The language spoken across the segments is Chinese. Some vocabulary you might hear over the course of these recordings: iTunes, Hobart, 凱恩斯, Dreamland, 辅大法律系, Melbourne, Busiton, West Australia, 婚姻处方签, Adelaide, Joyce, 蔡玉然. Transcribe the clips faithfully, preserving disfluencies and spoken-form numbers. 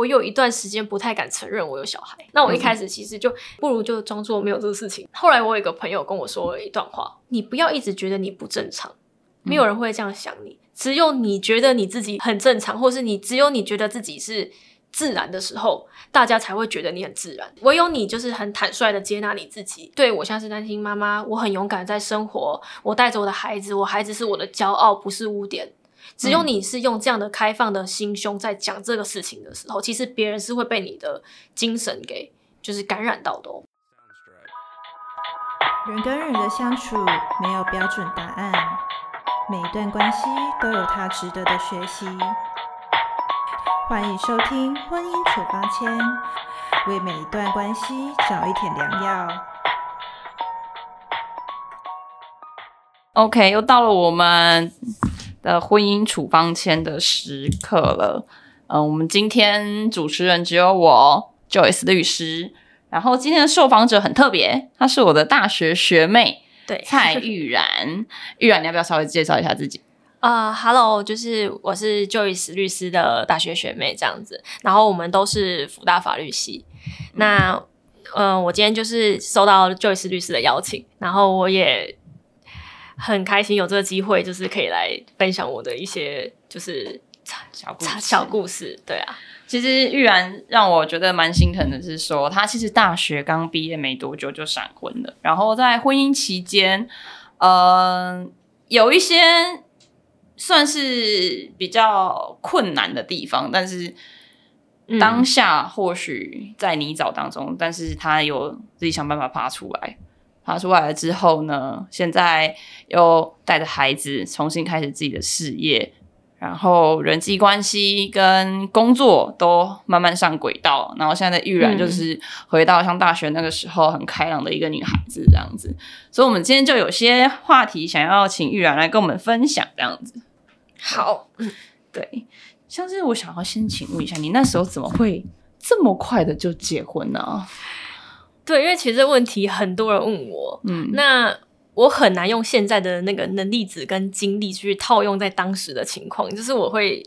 我有一段时间不太敢承认我有小孩，那我一开始其实就不如就装作没有这个事情。后来我有一个朋友跟我说了一段话，你不要一直觉得你不正常，没有人会这样想你，只有你觉得你自己很正常，或是你只有你觉得自己是自然的时候，大家才会觉得你很自然。唯有你就是很坦率的接纳你自己。对，我现在是单亲妈妈，我很勇敢在生活，我带着我的孩子，我孩子是我的骄傲，不是污点。只有你是用这样的开放的心胸在讲这个事情的时候，其实别人是会被你的精神给就是感染到的哦。人跟人的相处没有标准答案，每一段关系都有它值得的学习。欢迎收听《婚姻处方签》，为每一段关系找一点良药。OK， 又到了我们的婚姻处方签的时刻了。嗯，我们今天主持人只有我 Joyce 律师，然后今天的受访者很特别，她是我的大学学妹，对，蔡玉然。玉然，你要不要稍微介绍一下自己？呃、uh, Hello， 就是我是 Joyce 律师的大学学妹这样子，然后我们都是辅大法律系。那嗯、呃，我今天就是收到 Joyce 律师的邀请，然后我也很开心有这个机会，就是可以来分享我的一些就是小故事。小故事，对啊。其实玉然让我觉得蛮心疼的是说，她其实大学刚毕业没多久就闪婚了，然后在婚姻期间，呃，有一些算是比较困难的地方，但是当下或许在泥沼当中、嗯、但是他有自己想办法爬出来，爬出来了之后呢，现在又带着孩子重新开始自己的事业，然后人际关系跟工作都慢慢上轨道，然后现在的玉然就是回到像大学那个时候很开朗的一个女孩子这样子。所以我们今天就有些话题想要请玉然来跟我们分享这样子。好，对，像是我想要先请问一下，你那时候怎么会这么快的就结婚呢、啊？对，因为其实这问题很多人问我，嗯，那我很难用现在的那个能力值跟精力去套用在当时的情况，就是我会，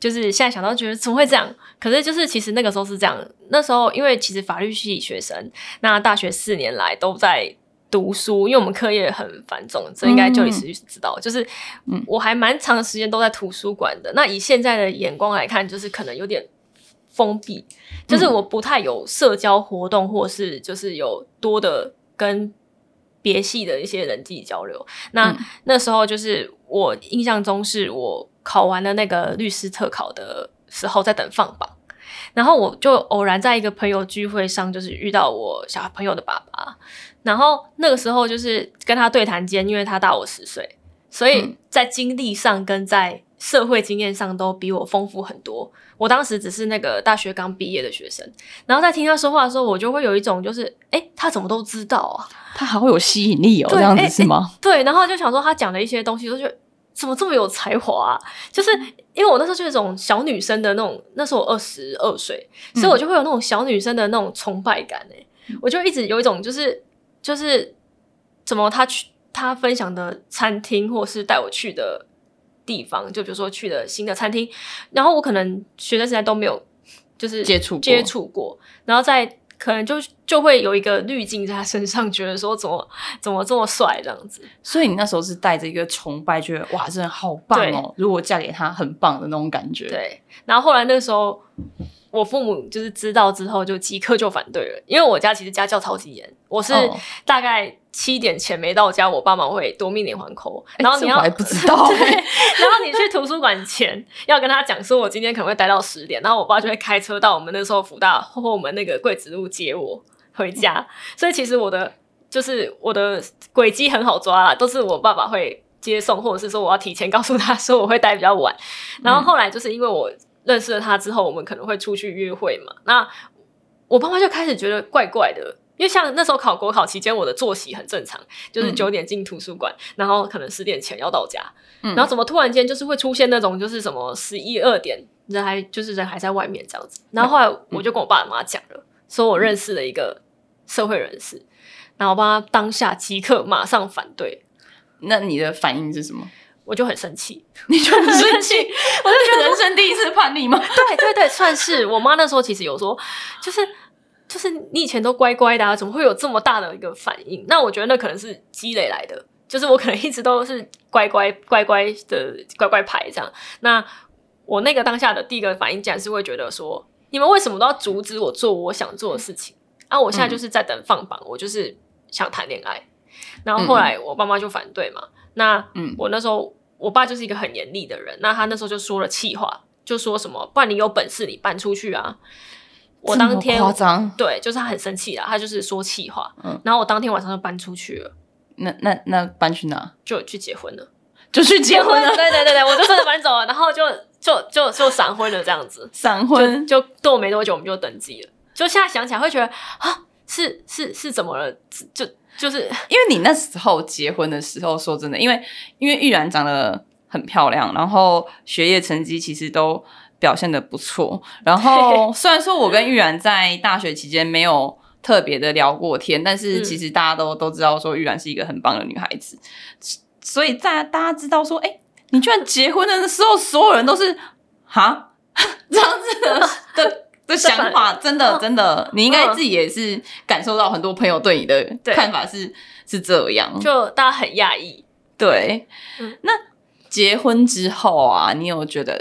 就是现在想到觉得怎么会这样？可是就是其实那个时候是这样，那时候因为其实法律系学生，那大学四年来都在读书，因为我们课业很繁重，这应该就你实际知道、嗯、就是我还蛮长的时间都在图书馆的。那以现在的眼光来看，就是可能有点封闭，就是我不太有社交活动，或是就是有多的跟别系的一些人际交流。那、嗯、那时候就是我印象中是我考完了那个律师特考的时候在等放榜，然后我就偶然在一个朋友聚会上就是遇到我小朋友的爸爸，然后那个时候就是跟他对谈间，因为他大我十岁，所以在经历上跟在社会经验上都比我丰富很多。我当时只是那个大学刚毕业的学生，然后在听他说话的时候，我就会有一种就是诶，他怎么都知道啊，他还会有吸引力哦，这样子是吗？对，然后就想说他讲的一些东西，就觉得怎么这么有才华啊，就是因为我那时候就有一种小女生的那种，那时候我二十二岁，所以我就会有那种小女生的那种崇拜感、欸嗯、我就一直有一种就是就是怎么他去他分享的餐厅，或是带我去的地方，就比如说去的新的餐厅，然后我可能学生时代都没有就是接触过接触过，然后在可能就就会有一个滤镜在他身上，觉得说怎么怎么这么帅这样子。所以你那时候是带着一个崇拜，觉得哇，真的好棒哦！如果嫁给他，很棒的那种感觉。对。然后后来那个时候，我父母就是知道之后，就即刻就反对了，因为我家其实家教超级严，我是大概七点前没到家，我爸妈会夺命连环扣。然后你要、欸、我还不知道、欸，对。然后你去图书馆前要跟他讲说，我今天可能会待到十点，然后我爸就会开车到我们那时候辅大或我们那个桂子路接我回家。所以其实我的就是我的轨迹很好抓啦，都是我爸爸会接送，或者是说我要提前告诉他说我会待比较晚。然后后来就是因为我认识了他之后，我们可能会出去约会嘛，那我爸妈就开始觉得怪怪的，因为像那时候考国考期间，我的作息很正常，就是九点进图书馆、嗯、然后可能十点前要到家、嗯、然后怎么突然间就是会出现那种就是什么十一二点人还就是人还在外面这样子。然后后来我就跟我爸妈讲了、嗯、说我认识了一个社会人士，然后我爸当下即刻马上反对。那你的反应是什么？我就很生气。你就很生气？我就觉得人生第一次叛逆吗？对对对，算是。我妈那时候其实有说，就是就是你以前都乖乖的啊，怎么会有这么大的一个反应？那我觉得那可能是积累来的，就是我可能一直都是乖乖乖乖的乖乖牌这样。那我那个当下的第一个反应竟然是会觉得说，你们为什么都要阻止我做我想做的事情啊？我现在就是在等放榜，嗯、我就是想谈恋爱。然后后来我爸妈就反对嘛，嗯、那我那时候我爸就是一个很严厉的人，那他那时候就说了气话，就说什么不然你有本事你搬出去啊。我当天夸张，对，就是他很生气啦，他就是说气话、嗯、然后我当天晚上就搬出去了。那那那搬去哪？就去结婚了，就去结婚了。对对对对，我就真的搬走了，然后就就就就闪婚了这样子。闪婚就过没多久我们就登记了。就现在想起来会觉得啊，是是是怎么了？就就是因为你那时候结婚的时候，说真的，因为因为玉然长得很漂亮，然后学业成绩其实都表现得不错。然后虽然说我跟玉然在大学期间没有特别的聊过天，但是其实大家都、嗯、都知道说玉然是一个很棒的女孩子，所以大家大家知道说，哎、欸，你居然结婚的时候，所有人都是哈这样子的。对。这想法真的真的，你应该自己也是感受到很多朋友对你的看法是是这样，就大家很讶异。对、嗯，那结婚之后啊，你有觉得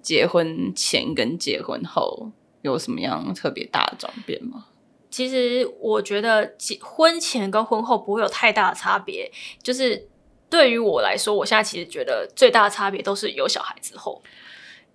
结婚前跟结婚后有什么样特别大的转变吗？其实我觉得婚前跟婚后不会有太大的差别，就是对于我来说，我现在其实觉得最大的差别都是有小孩之后。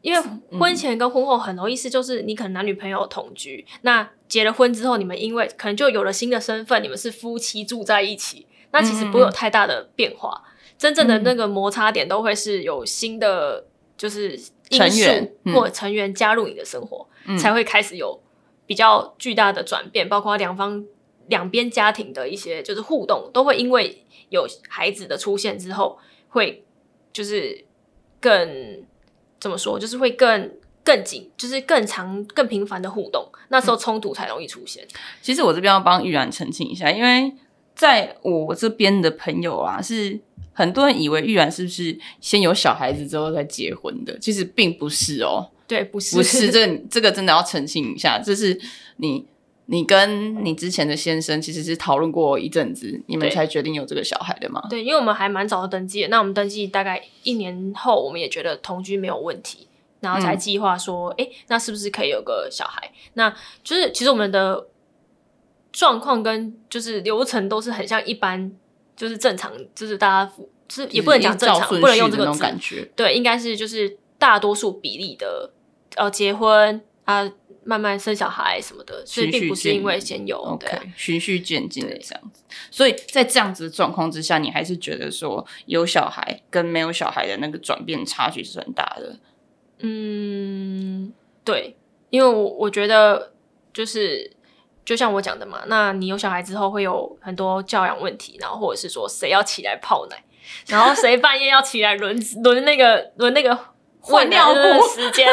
因为婚前跟婚后很容易是就是你可能男女朋友同居、嗯、那结了婚之后你们因为可能就有了新的身份，你们是夫妻住在一起，那其实不会有太大的变化、嗯、真正的那个摩擦点都会是有新的就是因素或成员加入你的生活、嗯、才会开始有比较巨大的转变，包括两方两边家庭的一些就是互动都会因为有孩子的出现之后会就是更怎么说，就是会更更紧，就是更长更频繁的互动，那时候冲突才容易出现、嗯、其实我这边要帮玉然澄清一下，因为在我这边的朋友啊，是很多人以为玉然是不是先有小孩子之后才结婚的，其实并不是哦。对，不是不是，这这个真的要澄清一下，就是你你跟你之前的先生其实是讨论过一阵子你们才决定有这个小孩的吗？对，因为我们还蛮早的登记的，那我们登记大概一年后我们也觉得同居没有问题，然后才计划说哎、嗯，那是不是可以有个小孩。那就是其实我们的状况跟就是流程都是很像一般就是正常，就是大家就是也不能讲正常，不能用这个字，感觉对，应该是就是大多数比例的呃结婚啊慢慢生小孩什么的，所以并不是因为先有 okay, 循序渐进的这样子。所以在这样子的状况之下，你还是觉得说有小孩跟没有小孩的那个转变差距是很大的。嗯，对，因为 我, 我觉得就是就像我讲的嘛，那你有小孩之后会有很多教养问题，然后或者是说谁要起来泡奶，然后谁半夜要起来轮轮那个轮那个换尿布的时间，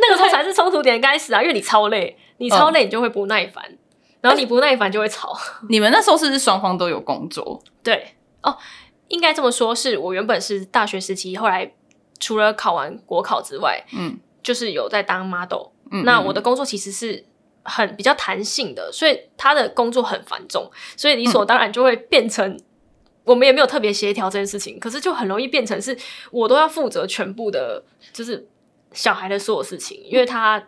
那个时候才是冲突点开始啊！因为你超累，你超累你就会不耐烦，嗯、然后你不耐烦就会吵。你们那时候是不是双方都有工作？对哦，应该这么说，是我原本是大学时期，后来除了考完国考之外，嗯，就是有在当 model、嗯。那我的工作其实是很比较弹性的，所以他的工作很繁重，所以理所当然就会变成、嗯、我们也没有特别协调这件事情，可是就很容易变成是我都要负责全部的。就是小孩的所有事情，因为他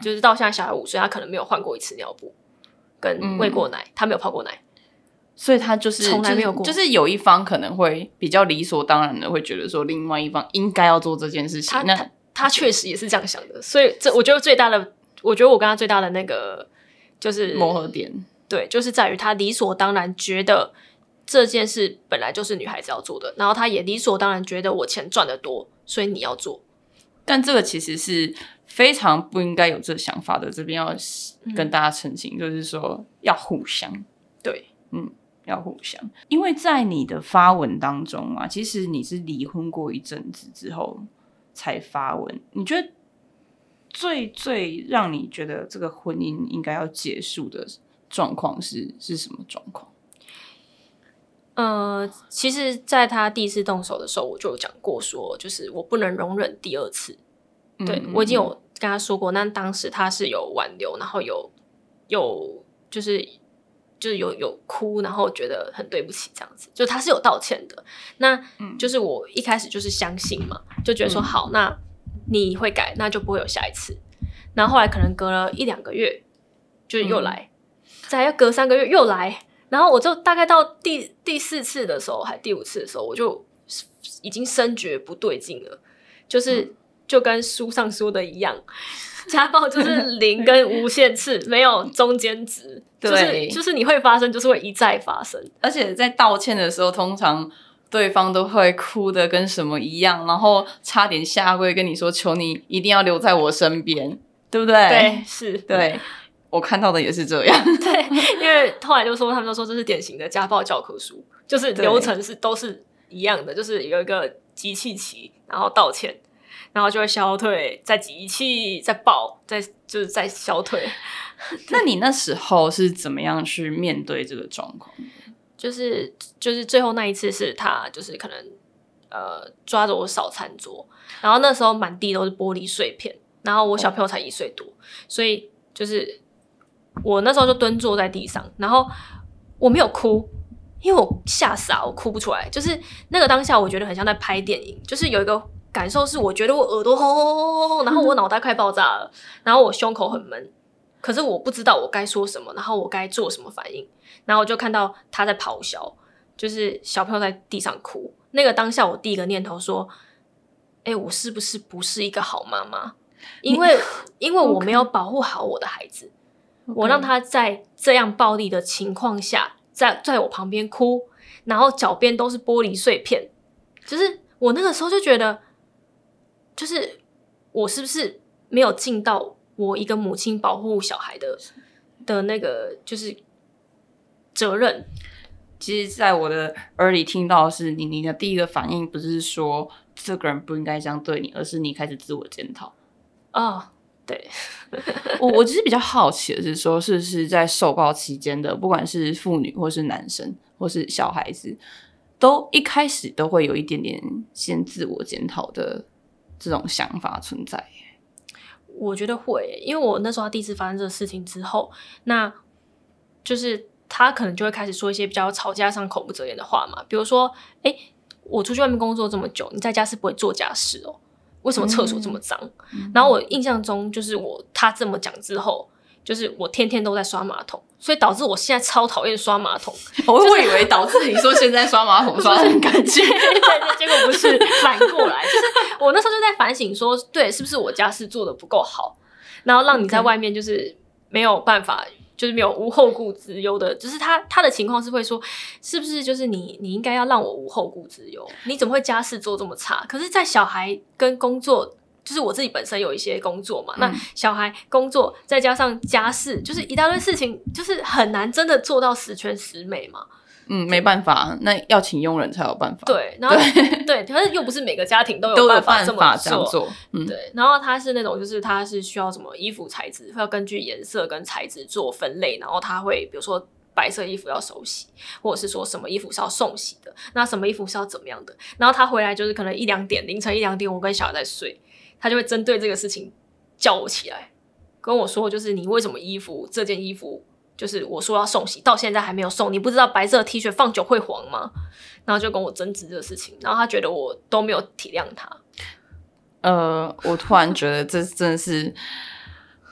就是到现在小孩五岁，他可能没有换过一次尿布跟喂过奶、嗯、他没有泡过奶，所以他就是从来没有过、就是、就是有一方可能会比较理所当然的会觉得说另外一方应该要做这件事情，他那 他, 他确实也是这样想的，所以这我觉得最大的我觉得我跟他最大的那个就是磨合点，对，就是在于他理所当然觉得这件事本来就是女孩子要做的，然后他也理所当然觉得我钱赚得多所以你要做，但这个其实是非常不应该有这想法的，这边要跟大家澄清、嗯、就是说要互相，对，嗯，要互相。因为在你的发文当中啊，其实你是离婚过一阵子之后才发文，你觉得最最让你觉得这个婚姻应该要结束的状况是是什么状况？呃，其实在他第一次动手的时候我就有讲过说就是我不能容忍第二次，嗯、对，我已经有跟他说过，但当时他是有挽留，然后有有就是就是有有哭，然后觉得很对不起这样子，就他是有道歉的。那、嗯、就是我一开始就是相信嘛，就觉得说、嗯、好，那你会改，那就不会有下一次。然后后来可能隔了一两个月就又来、嗯、再要隔三个月又来，然后我就大概到 第, 第四次的时候还第五次的时候我就已经深觉不对劲了，就是、嗯、就跟书上说的一样，家暴就是零跟无限次没有中间值，对、就是、就是你会发生就是会一再发生，而且在道歉的时候通常对方都会哭的跟什么一样，然后差点下跪跟你说求你一定要留在我身边，对不对？对，是，对，我看到的也是这样。对，因为后来就说他们就说这是典型的家暴教科书，就是流程是都是一样的，就是有一个集气期，然后道歉，然后就会消退，再集气，再爆，再就是再消退。那你那时候是怎么样去面对这个状况？就是就是最后那一次是他就是可能呃抓着我扫餐桌，然后那时候满地都是玻璃碎片，然后我小朋友才一岁多，所以就是我那时候就蹲坐在地上，然后我没有哭，因为我吓傻，我哭不出来。就是那个当下，我觉得很像在拍电影，就是有一个感受是，我觉得我耳朵轰轰轰轰，然后我脑袋快爆炸了，然后我胸口很闷，可是我不知道我该说什么，然后我该做什么反应。然后我就看到他在咆哮，就是小朋友在地上哭。那个当下，我第一个念头说：“哎，我是不是不是一个好妈妈？因为因为我没有保护好我的孩子。” Okay. 我让他在这样暴力的情况下 在, 在我旁边哭，然后脚边都是玻璃碎片，就是我那个时候就觉得就是我是不是没有尽到我一个母亲保护小孩的的那个就是责任。其实在我的耳里听到的是 你, 你的第一个反应不是说这个人不应该这样对你，而是你开始自我检讨。哦、oh.对，我我只是比较好奇的是说，是不是在受暴期间的，不管是妇女或是男生或是小孩子，都一开始都会有一点点先自我检讨的这种想法存在。我觉得会，因为我那时候他第一次发生这个事情之后，那就是他可能就会开始说一些比较吵架上口不择言的话嘛，比如说，哎，我出去外面工作这么久，你在家是不会做家事哦。为什么厕所这么脏、嗯、然后我印象中就是我他这么讲之后就是我天天都在刷马桶，所以导致我现在超讨厌刷马桶。我会以为导致你说现在刷马桶刷很干净，结果不是，反过来就是我那时候就在反省说，对，是不是我家事做的不够好，然后让你在外面就是没有办法，就是没有无后顾之忧的，就是他他的情况是会说，是不是就是你你应该要让我无后顾之忧？你怎么会家事做这么差？可是，在小孩跟工作，就是我自己本身有一些工作嘛，嗯、那小孩工作再加上家事，就是一大堆事情，就是很难真的做到十全十美嘛。嗯，没办法，那要请佣人才有办法。对，然后 对, 对，可是又不是每个家庭都有办法这么做。做嗯、对，然后它是那种，就是它是需要什么衣服材质，要根据颜色跟材质做分类，然后它会比如说白色衣服要手洗，或者是说什么衣服是要送洗的，那什么衣服是要怎么样的。然后他回来就是可能一两点，凌晨一两点，我跟小孩在睡，他就会针对这个事情叫我起来，跟我说就是你为什么衣服这件衣服。就是我说要送洗，到现在还没有送，你不知道白色 T 恤放久会黄吗？然后就跟我争执这个事情，然后他觉得我都没有体谅他。呃，我突然觉得这真的是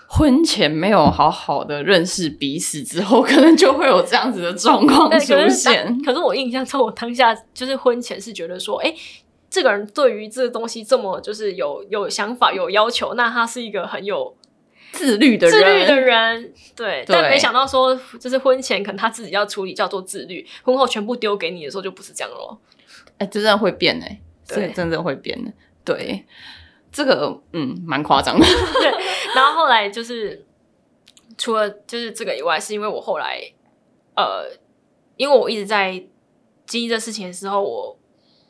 婚前没有好好的认识彼此之后，可能就会有这样子的状况出现。可是，可是我印象中，我当下就是婚前是觉得说，哎、欸。这个人对于这个东西这么就是有有想法有要求，那他是一个很有自律的人，自律的人， 对, 对，但没想到说，就是婚前可能他自己要处理叫做自律，婚后全部丢给你的时候就不是这样咯。哎、欸，真的会变哎、欸，对，真的会变的。对，这个嗯，蛮夸张的。对，然后后来就是除了就是这个以外，是因为我后来呃，因为我一直在经历这事情的时候，我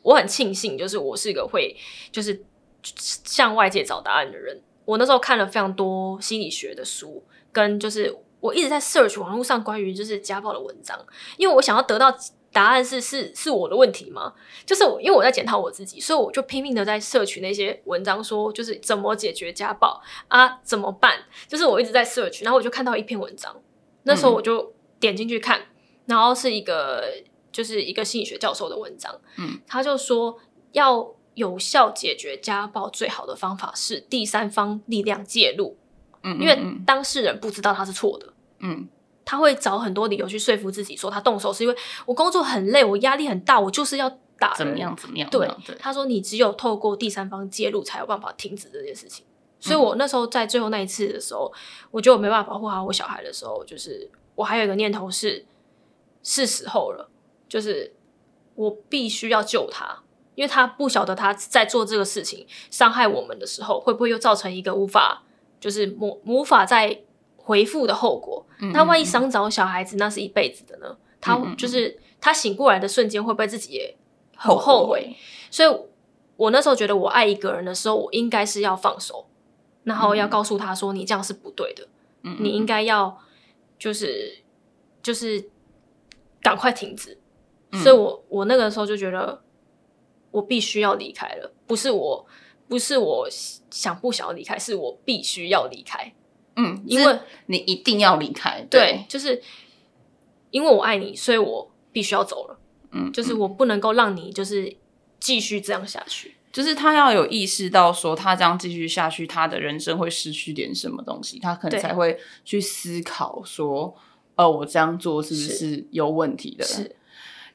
我很庆幸，就是我是一个会就是向外界找答案的人。我那时候看了非常多心理学的书，跟就是我一直在 search 网络上关于就是家暴的文章，因为我想要得到答案是是是我的问题吗？就是我因为我在检讨我自己，所以我就拼命的在摄取那些文章，说就是怎么解决家暴啊，怎么办？就是我一直在摄取，然后我就看到一篇文章，那时候我就点进去看，嗯、然后是一个就是一个心理学教授的文章，嗯，他就说要有效解决家暴最好的方法是第三方力量介入，嗯，因为当事人不知道他是错的，嗯。他会找很多理由去说服自己说他动手是因为我工作很累，我压力很大，我就是要打人，怎么样怎么样。 对, 对他说你只有透过第三方介入才有办法停止这件事情，所以我那时候在最后那一次的时候、嗯、我觉得我没办法保护好我小孩的时候，就是我还有一个念头是是时候了，就是我必须要救他，因为他不晓得他在做这个事情伤害我们的时候会不会又造成一个无法就是无法在回复的后果，那万一伤着小孩子，那是一辈子的呢。嗯、他就是他醒过来的瞬间，会不会自己也很后悔？所以，我那时候觉得，我爱一个人的时候，我应该是要放手，然后要告诉他说：“你这样是不对的，嗯、你应该要就是就是赶快停止。嗯”所以我我那个时候就觉得，我必须要离开了，不是我不是我想不想离开，是我必须要离开。嗯，因为你一定要离开， 对, 对，就是因为我爱你，所以我必须要走了。嗯，就是我不能够让你就是继续这样下去，就是他要有意识到说他这样继续下去，他的人生会失去点什么东西，他可能才会去思考说，呃，我这样做是不是有问题的？是。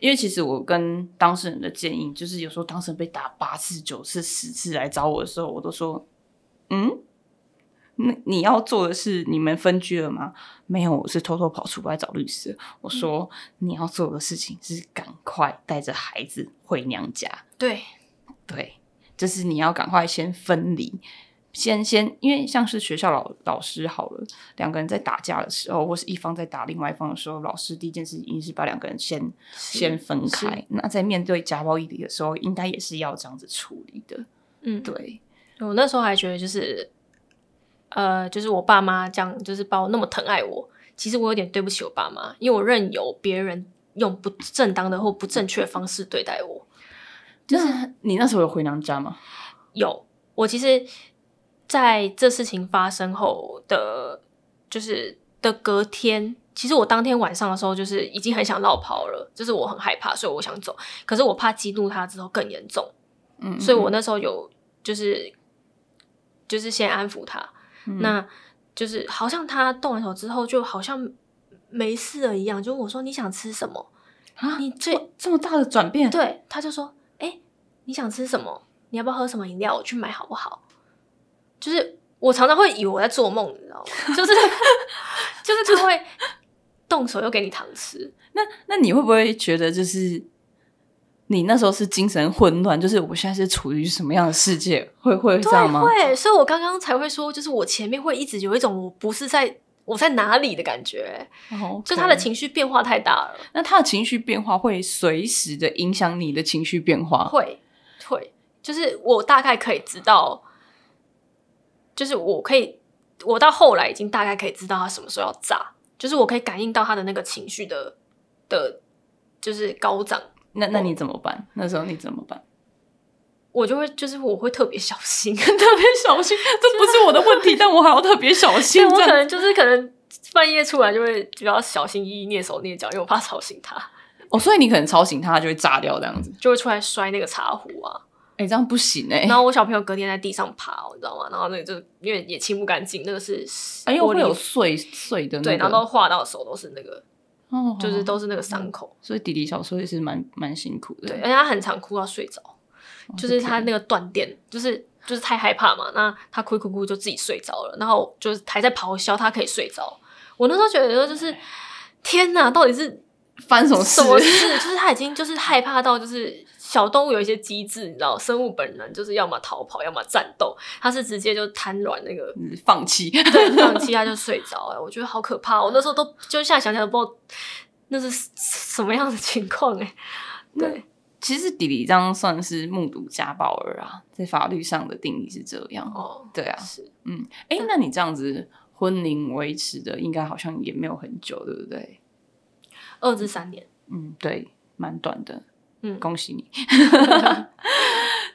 因为其实我跟当事人的建议就是，有时候当事人被打八次、九次、十次来找我的时候，我都说，嗯。你要做的是你们分居了吗？没有，我是偷偷跑出来找律师。我说、嗯、你要做的事情是赶快带着孩子回娘家。对对，就是你要赶快先分离，先先因为像是学校老老师好了，两个人在打架的时候，或是一方在打另外一方的时候，老师第一件事情是把两个人先先分开。那在面对家暴议题的时候，应该也是要这样子处理的。嗯，对。我那时候还觉得就是。呃，就是我爸妈这样，就是把我那么疼爱我，其实我有点对不起我爸妈，因为我任由别人用不正当的或不正确的方式对待我。就是你那时候有回娘家吗？有，我其实在这事情发生后的，就是的隔天，其实我当天晚上的时候，就是已经很想落跑了，就是我很害怕，所以我想走，可是我怕激怒他之后更严重，嗯, 嗯, 嗯，所以我那时候有就是就是先安抚他。嗯、那就是好像他动完手之后就好像没事了一样，就我说你想吃什么啊？你最这么大的转变。对，他就说哎、欸，你想吃什么？你要不要喝什么饮料？我去买好不好？就是我常常会以为我在做梦，你知道吗？就是就是他会动手又给你糖吃。那那你会不会觉得就是你那时候是精神混乱，就是我现在是处于什么样的世界，会会这样吗？对，会，所以我刚刚才会说，就是我前面会一直有一种我不是在我在哪里的感觉、oh, okay. 就他的情绪变化太大了。那他的情绪变化会随时的影响你的情绪变化？会会，就是我大概可以知道，就是我可以我到后来已经大概可以知道他什么时候要炸，就是我可以感应到他的那个情绪的的就是高涨。那那你怎么办？那时候你怎么办？我就会就是我会特别小心，特别小心。这不是我的问题，但我还要特别小心。我可能就是可能半夜出来就会比较小心翼翼，蹑手蹑脚，因为我怕吵醒他。哦，所以你可能吵醒他就会炸掉，这样子就会出来摔那个茶壶啊。哎、欸，这样不行哎、欸。然后我小朋友隔天在地上爬，你知道吗？然后那个就因为也清不干净，那个是哎呦会有碎碎的、那個，对，然后划到手都是那个。哦、就是都是那个伤口、嗯、所以弟弟小时候也是蛮蛮辛苦的。对，而且他很常哭到睡着、哦、就是他那个断电就是就是太害怕嘛，那他哭哭哭就自己睡着了，然后就是还在咆哮他可以睡着。我那时候觉得就是天哪，到底是翻什么事什么事就是他已经就是害怕到就是小动物有一些机制，你知道生物本能就是要么逃跑要么战斗，他是直接就瘫软那个、嗯、放弃对放弃他就睡着了、欸、我觉得好可怕、喔、我那时候都就现在想起来都不知道那是什么样的情况、欸、对，其实弟弟这样算是目睹家暴儿啊，在法律上的定义是这样、哦、对啊是嗯，哎、欸，那你这样子婚龄维持的应该好像也没有很久对不对？二至三年。嗯对，蛮短的，嗯，恭喜你。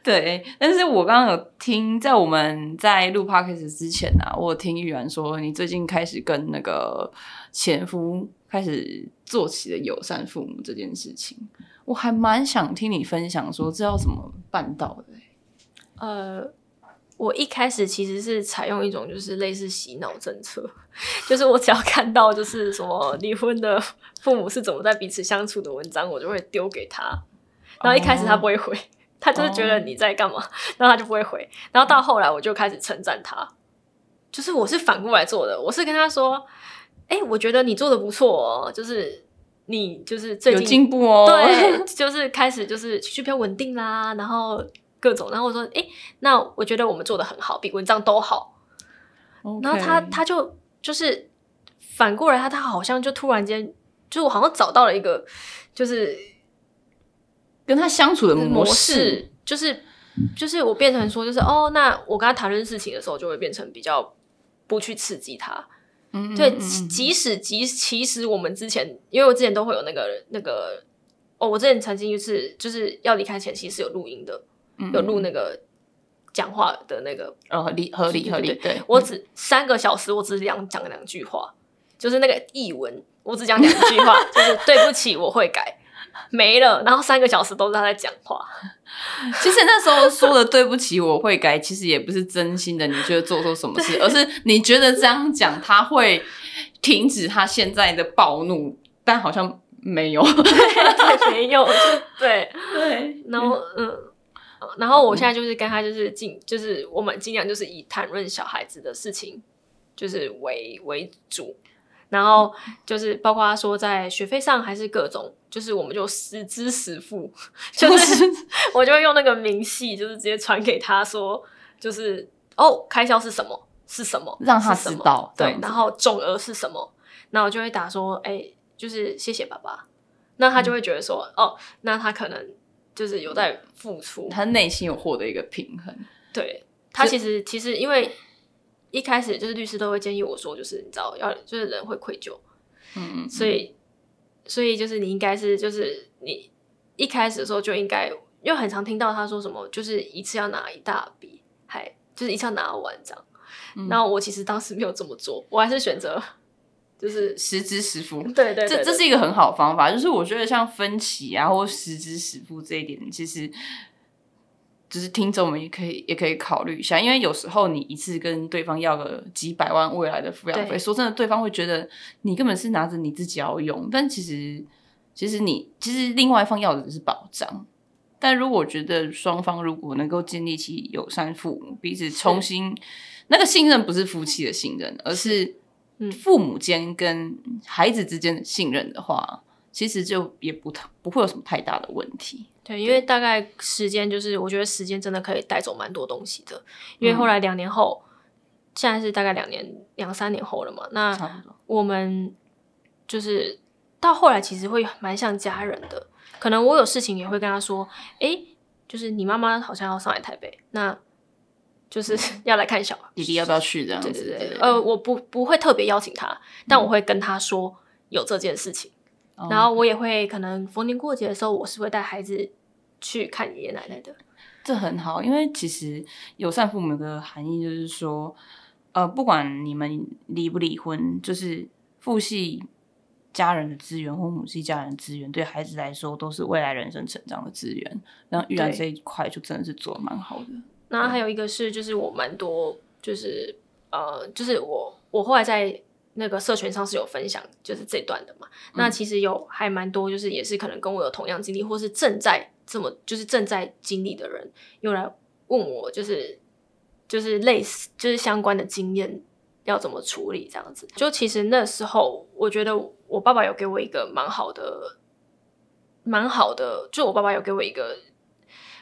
对，但是我刚刚有听，在我们在录 podcast 之前啊，我有听玉然说，你最近开始跟那个前夫开始做起了友善父母这件事情，我还蛮想听你分享说这要怎么办到的、欸。呃。我一开始其实是采用一种就是类似洗脑政策，就是我只要看到就是什么离婚的父母是怎么在彼此相处的文章，我就会丢给他，然后一开始他不会回，他就是觉得你在干嘛，然后他就不会回，然后到后来我就开始称赞他，就是我是反过来做的，我是跟他说，哎、欸，我觉得你做的不错哦，就是你就是最近有进步哦，对，就是开始就是情绪比较稳定啦，然后。各种，然后我说，哎，那我觉得我们做的很好，比文章都好。Okay. 然后他他就就是反过来他，他他好像就突然间，就是我好像找到了一个，就是跟他相处的模式，模式就是就是我变成说，就是哦，那我跟他谈论事情的时候，就会变成比较不去刺激他。嗯，对，嗯嗯即使即其实我们之前，因为我之前都会有那个那个，哦，我之前曾经就是就是要离开前，其实是有录音的。有录那个讲话的那个合理合理合理，对我只三个小时，我只讲讲两句话，就是那个译文，我只讲两句话，就是对不起，我会改，没了。然后三个小时都是他在讲话。其实那时候说的对不起，我会改，其实也不是真心的，你觉得做错什么事，而是你觉得这样讲他会停止他现在的暴怒，但好像没有，对，没有，对对，然后嗯。然后我现在就是跟他就是尽、嗯、就是我们尽量就是以谈论小孩子的事情就是为为主，然后就是包括他说在学费上还是各种，就是我们就实支实付，就是我就会用那个明细，就是直接传给他说，就是哦开销是什么是什么，让他知道，对，然后总额是什么，然后我就会打说哎就是谢谢爸爸，那他就会觉得说、嗯、哦那他可能。就是有在付出，他内心有获得一个平衡。对，他其实其实因为一开始就是律师都会建议我说，就是你知道要就是人会愧疚，嗯，所以所以就是你应该是就是你一开始的时候就应该，因为很常听到他说什么，就是一次要拿一大笔，还就是一次要拿完这样。那、嗯、我其实当时没有这么做，我还是选择。就是实支实付，对 对, 对, 对, 对这，这是一个很好的方法。就是我觉得像分期啊，或实支实付这一点，其实就是听众们也可以也可以考虑一下，因为有时候你一次跟对方要个几百万未来的抚养费，说真的，对方会觉得你根本是拿着你自己要用，但其实其实你其实另外一方要的是保障。但如果我觉得双方如果能够建立起友善父母，彼此重新那个信任，不是夫妻的信任，而是。父母间跟孩子之间的信任的话，其实就也 不, 不会有什么太大的问题。对，因为大概时间就是，我觉得时间真的可以带走蛮多东西的。因为后来两年后，嗯、现在是大概两年两三年后了嘛，那我们就是到后来其实会蛮像家人的。可能我有事情也会跟他说，哎，就是你妈妈好像要上来台北，那。就是要来看小孩，弟弟要不要去这样子？对对 对, 对，呃，我不不会特别邀请他，但我会跟他说有这件事情，嗯、然后我也会可能逢年过节的时候，我是会带孩子去看爷爷奶奶的。这很好，因为其实友善父母的含义就是说，呃，不管你们离不离婚，就是父系家人的资源或母系家人的资源，对孩子来说都是未来人生成长的资源。然后玉然这一块就真的是做得蛮好的。那还有一个是，就是我蛮多，就是呃，就是我我后来在那个社群上是有分享，就是这段的嘛。嗯、那其实有还蛮多，就是也是可能跟我有同样经历，或是正在这么就是正在经历的人，又来问我，就是就是类似就是相关的经验要怎么处理这样子。就其实那时候，我觉得我爸爸有给我一个蛮好的，蛮好的，就我爸爸有给我一个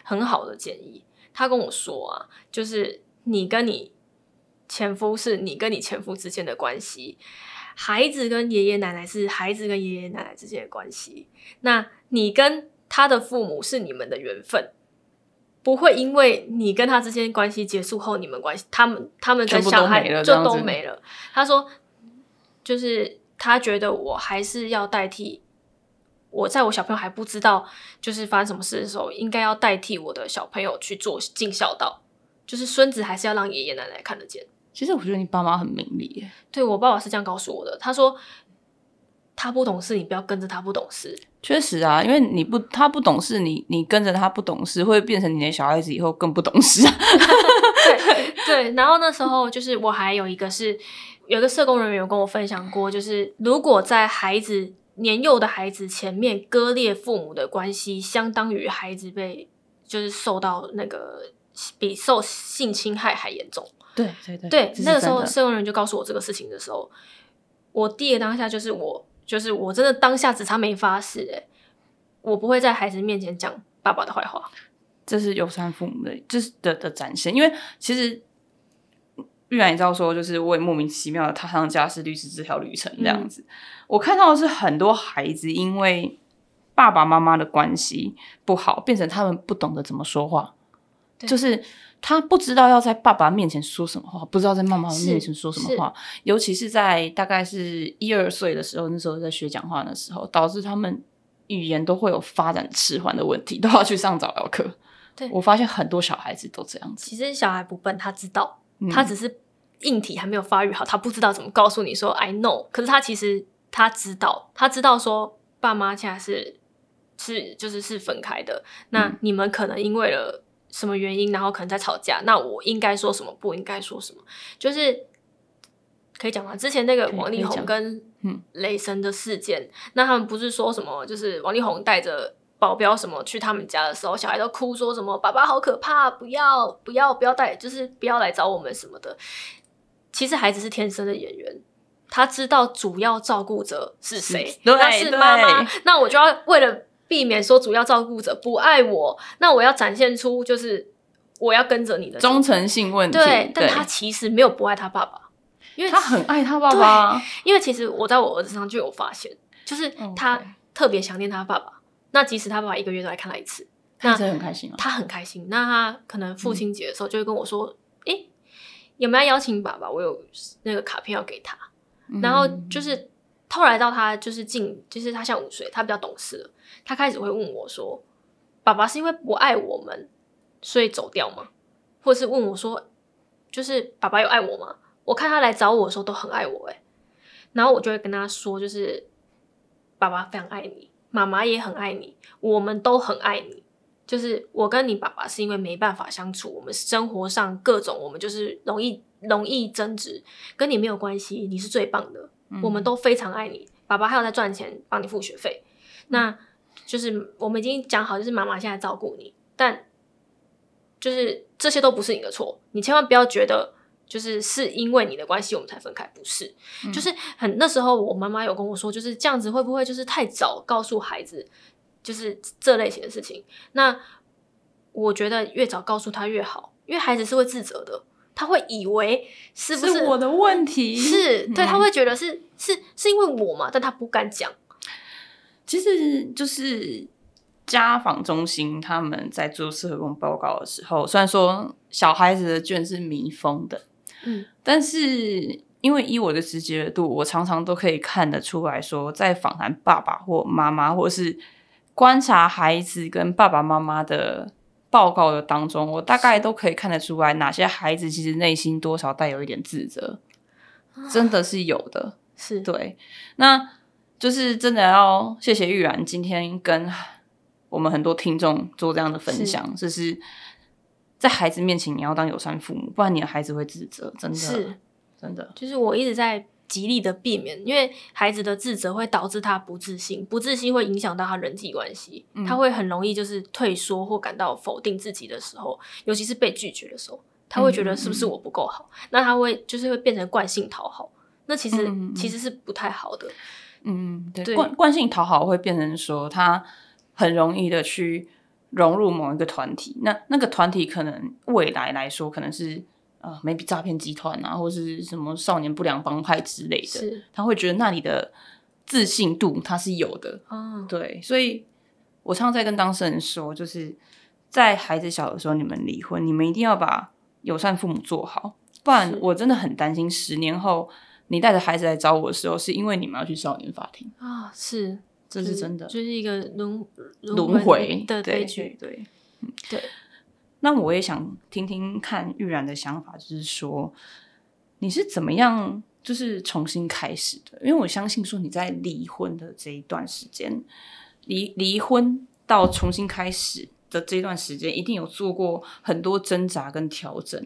很好的建议。他跟我说啊，就是你跟你前夫是你跟你前夫之间的关系，孩子跟爷爷奶奶是孩子跟爷爷奶奶之间的关系。那你跟他的父母是你们的缘分，不会因为你跟他之间关系结束后，你们关系他们他们跟小孩就都没了。他说，就是他觉得我还是要代替我在我小朋友还不知道就是发生什么事的时候，应该要代替我的小朋友去做尽孝道，就是孙子还是要让爷爷奶奶看得见。其实我觉得你爸妈很明理耶。对，我爸爸是这样告诉我的，他说他不懂事你不要跟着他不懂事。确实啊，因为你不他不懂事，你你跟着他不懂事会变成你的小孩子以后更不懂事啊。对对，然后那时候就是我还有一个是有一个社工人员有跟我分享过，就是如果在孩子年幼的孩子前面割裂父母的关系，相当于孩子被就是受到那个比受性侵害还严重。对对对对，那个时候社工人员就告诉我这个事情的时候，我第一当下就是我就是我真的当下只差没发誓，欸，我不会在孩子面前讲爸爸的坏话。这是友善父母的就是 的, 的展现。因为其实玉兰也知道说，就是我也莫名其妙的踏上家事律师这条旅程这样子，嗯，我看到的是很多孩子因为爸爸妈妈的关系不好，变成他们不懂得怎么说话，就是他不知道要在爸爸面前说什么话，不知道在妈妈面前说什么话，尤其是在大概是一二岁的时候，那时候在学讲话的时候，导致他们语言都会有发展迟缓的问题，都要去上早疗课。对，我发现很多小孩子都这样子。其实小孩不笨，他知道，嗯，他只是硬体还没有发育好，他不知道怎么告诉你说 I know， 可是他其实他知道，他知道说爸妈现在是是就是是分开的，那你们可能因为了什么原因然后可能在吵架，那我应该说什么不应该说什么，就是可以讲吗？之前那个王力宏跟雷神的事件，嗯，那他们不是说什么就是王力宏带着保镖什么去他们家的时候，小孩都哭说什么爸爸好可怕，不要不要不要带，就是不要来找我们什么的。其实孩子是天生的演员，他知道主要照顾者是谁，那是妈妈，那我就要为了避免说主要照顾者不爱我，那我要展现出就是我要跟着你的忠诚性问题。 对， 对，但他其实没有不爱他爸爸，因为他很爱他爸爸。因为其实我在我儿子上就有发现，就是他特别想念他爸爸，okay， 那即使他爸爸一个月都来看他一次，他真的很开心，啊，他很开心。那他可能父亲节的时候就会跟我说，哎，嗯，有没有邀请爸爸，我有那个卡片要给他，嗯，然后就是后来到他就是近，就是他像五岁，他比较懂事了，他开始会问我说：“爸爸是因为不爱我们，所以走掉吗？”或者是问我说：“就是爸爸有爱我吗？”我看他来找我的时候都很爱我，欸，然后我就会跟他说：“就是爸爸非常爱你，妈妈也很爱你，我们都很爱你。就是我跟你爸爸是因为没办法相处，我们生活上各种我们就是容易容易争执，跟你没有关系，你是最棒的。”我们都非常爱你，爸爸还有在赚钱帮你付学费，那就是我们已经讲好，就是妈妈现在照顾你，但就是这些都不是你的错，你千万不要觉得就是是因为你的关系我们才分开，不是，嗯，就是很那时候我妈妈有跟我说，就是这样子会不会就是太早告诉孩子就是这类型的事情，那我觉得越早告诉他越好，因为孩子是会自责的，他会以为是不 是, 是我的问题，是对，他会觉得是是是因为我嘛，但他不敢讲。其实就是家访中心他们在做社工报告的时候，虽然说小孩子的卷是密封的，嗯，但是因为以我的直觉度，我常常都可以看得出来说，在访谈爸爸或妈妈或是观察孩子跟爸爸妈妈的报告的当中，我大概都可以看得出来哪些孩子其实内心多少带有一点自责，啊，真的是有的，是对。那就是真的要谢谢玉兰今天跟我们很多听众做这样的分享，是就是在孩子面前你要当友善父母，不然你的孩子会自责，真的是真的。就是我一直在极力的避免，因为孩子的自责会导致他不自信，不自信会影响到他人际关系，嗯，他会很容易就是退缩或感到否定自己的时候，尤其是被拒绝的时候，他会觉得是不是我不够好，嗯，那他会就是会变成惯性讨好，那其实，嗯，其实是不太好的。嗯，对，惯惯性讨好会变成说他很容易的去融入某一个团体，那那个团体可能未来来说可能是呃 maybe 诈骗集团啊，或是什么少年不良帮派之类的，他会觉得那里的自信度他是有的，哦，对，所以我常常在跟当事人说，就是在孩子小的时候你们离婚，你们一定要把友善父母做好，不然我真的很担心十年后你带着孩子来找我的时候，是因为你们要去少年法庭啊，哦，是这是真的，就是、就是一个轮轮回的悲剧。对 对,、嗯、对，那我也想听听看玉然的想法，就是说你是怎么样就是重新开始的？因为我相信说你在离婚的这一段时间，离离婚到重新开始的这一段时间，一定有做过很多挣扎跟调整。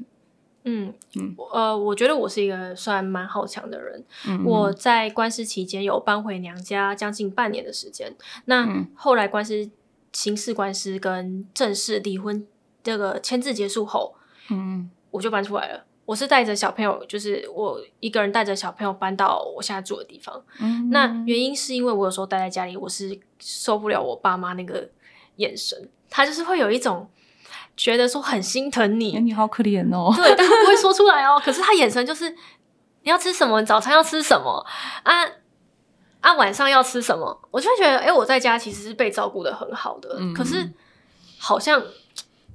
嗯, 嗯呃，我觉得我是一个算蛮好强的人。嗯嗯，我在官司期间有搬回娘家将近半年的时间。那后来官司，刑事官司跟正式离婚这个签字结束后，嗯，我就搬出来了。我是带着小朋友，就是我一个人带着小朋友搬到我现在住的地方。嗯，那原因是因为我有时候待在家里，我是受不了我爸妈那个眼神，他就是会有一种觉得说很心疼你，你好可怜哦。对，但他不会说出来哦。可是他眼神就是你要吃什么，早餐要吃什么啊啊，晚上要吃什么，我就会觉得，哎、欸，我在家其实是被照顾的很好的，嗯、可是好像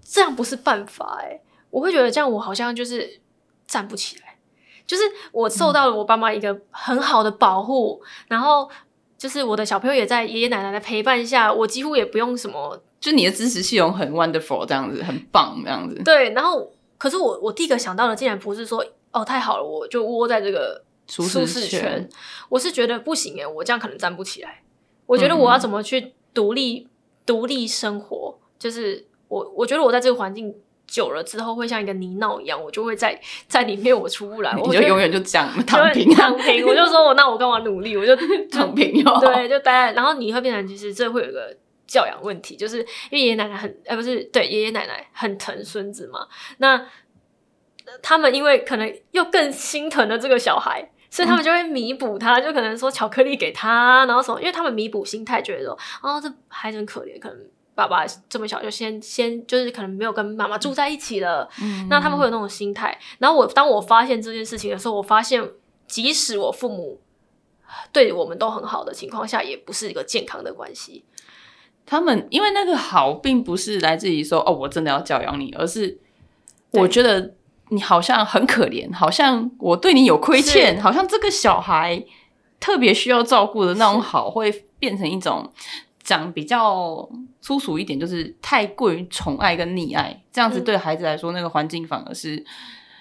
这样不是办法哎、欸。我会觉得这样，我好像就是站不起来，就是我受到了我爸妈一个很好的保护、嗯，然后就是我的小朋友也在爷爷奶奶的陪伴下，我几乎也不用什么。就你的支持系统很 wonderful 这样子，很棒这样子。对，然后可是我我第一个想到的竟然不是说哦太好了，我就窝在这个舒适 圈, 舒适圈我是觉得不行耶，我这样可能站不起来。我觉得我要怎么去独立、嗯、独立生活，就是我我觉得我在这个环境久了之后会像一个泥淖一样，我就会在在里面我出不来，我就永远就这样躺平、啊、躺平。我就说我那我干嘛努力，我就躺平哦。对，就待在，然后你会变成其实这会有一个教养问题，就是因为爷爷奶奶很呃、欸、不是对爷爷奶奶很疼孙子嘛，那他们因为可能又更心疼了这个小孩，所以他们就会弥补他、嗯、就可能说巧克力给他，然后什么，因为他们弥补心态觉得说哦这孩子很可怜，可能爸爸这么小就先先就是可能没有跟妈妈住在一起了、嗯、那他们会有那种心态。然后我当我发现这件事情的时候，我发现即使我父母对我们都很好的情况下，也不是一个健康的关系。他们因为那个好并不是来自于说哦我真的要教养你，而是我觉得你好像很可怜，好像我对你有亏欠，好像这个小孩特别需要照顾的那种好，会变成一种讲比较粗俗一点，就是太过于宠爱跟溺爱，这样子对孩子来说、嗯、那个环境反而是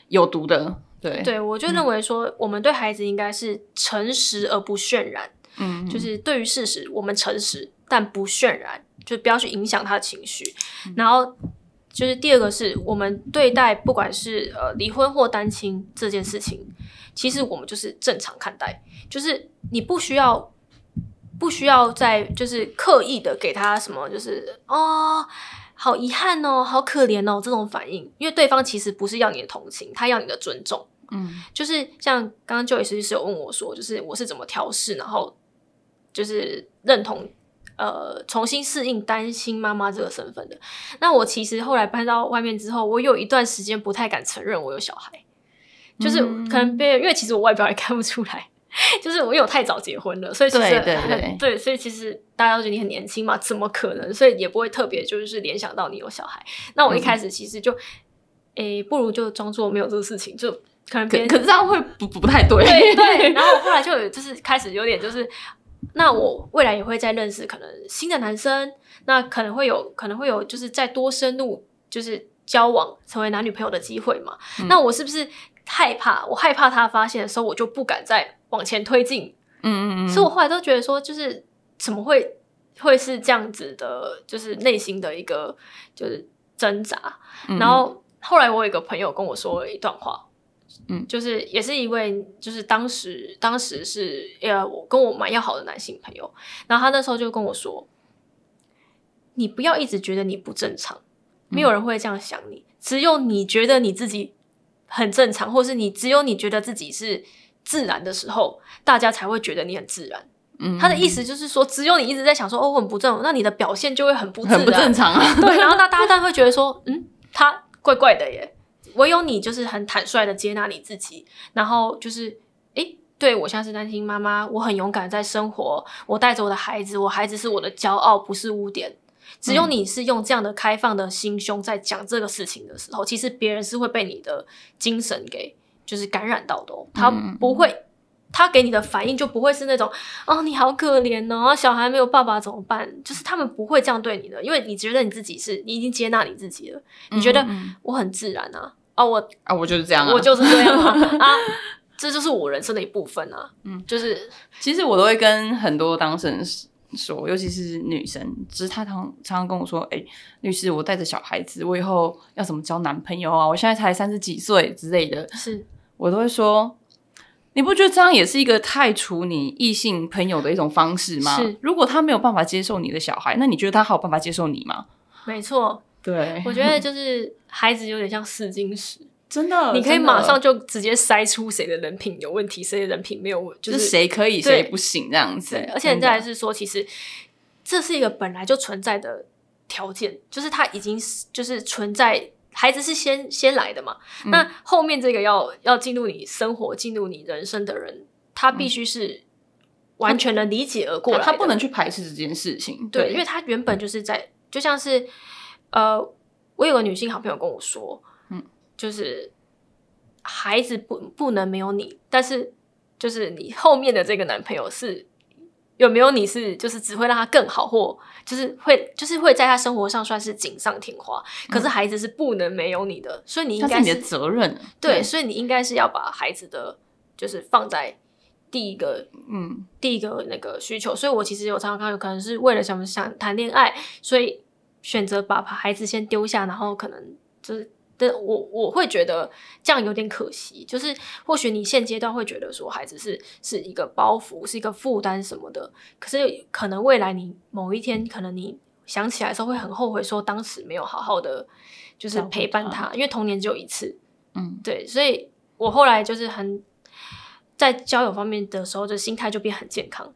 有毒的。对对，我就认为说、嗯、我们对孩子应该是诚实而不渲染。嗯，就是对于事实我们诚实但不渲染，就不要去影响他的情绪、嗯、然后就是第二个是我们对待不管是呃离婚或单亲这件事情，其实我们就是正常看待，就是你不需要不需要再就是刻意的给他什么就是哦好遗憾哦好可怜哦这种反应，因为对方其实不是要你的同情，他要你的尊重。嗯，就是像刚刚 Joyce 律师有问我说就是我是怎么调试，然后就是认同呃，重新适应单亲妈妈这个身份的。那我其实后来搬到外面之后，我有一段时间不太敢承认我有小孩，就是可能别人、嗯、因为其实我外表也看不出来，就是我有太早结婚了，所以其实对对对对，所以其实大家都觉得你很年轻嘛，怎么可能？所以也不会特别就是联想到你有小孩。那我一开始其实就，诶、嗯欸，不如就装作没有这个事情，就可能别人 可, 可是这样会不不太对。对对，然后后来就有就是开始有点就是。那我未来也会再认识可能新的男生，那可能会有可能会有就是再多深入就是交往成为男女朋友的机会嘛、嗯、那我是不是害怕我害怕他发现的时候，我就不敢再往前推进。嗯嗯嗯，所以我后来都觉得说就是怎么会会是这样子的，就是内心的一个就是挣扎、嗯、然后后来我有一个朋友跟我说了一段话。嗯，就是也是一位，就是当时当时是呃，我跟我蛮要好的男性朋友，然后他那时候就跟我说：“你不要一直觉得你不正常，没有人会这样想你，只有你觉得你自己很正常，或是你只有你觉得自己是自然的时候，大家才会觉得你很自然。”他的意思就是说，只有你一直在想说“哦，我很不正常”，那你的表现就会很不自然，很不正常啊。对，然后那大家当然会觉得说：“嗯，他怪怪的耶。”唯有你就是很坦率的接纳你自己，然后就是诶对我现在是单亲妈妈，我很勇敢在生活，我带着我的孩子，我孩子是我的骄傲不是污点。只有你是用这样的开放的心胸在讲这个事情的时候，其实别人是会被你的精神给就是感染到的、哦、他不会他给你的反应就不会是那种哦你好可怜哦小孩没有爸爸怎么办，就是他们不会这样对你的，因为你觉得你自己是你已经接纳你自己了，你觉得我很自然啊、嗯嗯、啊我啊我就是这样啊我就是这样啊啊这就是我人生的一部分啊。嗯，就是其实我都会跟很多当事人说，尤其是女生，只是她常常跟我说哎、欸，律师我带着小孩子我以后要怎么交男朋友啊，我现在才三十几岁之类的，是我都会说你不觉得这样也是一个太除你异性朋友的一种方式吗？是，如果他没有办法接受你的小孩，那你觉得他还有办法接受你吗？没错，对，我觉得就是孩子有点像试金石，真的，你可以马上就直接筛出谁的人品有问题，谁的人品没有问题，就是谁可以谁不行这样子。而且再来是说，其实这是一个本来就存在的条件，就是它已经就是存在。孩子是先先来的嘛、嗯、那后面这个要要进入你生活进入你人生的人，他必须是完全的理解而过来的、嗯、他, 他不能去排斥这件事情。 对, 对，因为他原本就是在就像是呃，我有个女性好朋友跟我说、嗯、就是孩子不不能没有你，但是就是你后面的这个男朋友是有没有你是就是只会让他更好，或就是会就是会在他生活上算是锦上添花、嗯、可是孩子是不能没有你的，所以你应该 是, 是你的责任、啊、对, 对，所以你应该是要把孩子的就是放在第一个嗯第一个那个需求。所以我其实有常常看有可能是为了想想谈恋爱，所以选择把孩子先丢下，然后可能就是但我我会觉得这样有点可惜，就是或许你现阶段会觉得说孩子是是一个包袱，是一个负担什么的，可是可能未来你某一天可能你想起来的时候会很后悔说当时没有好好的就是陪伴他，因为童年只有一次。嗯，对，所以我后来就是很在交友方面的时候就心态就变很健康，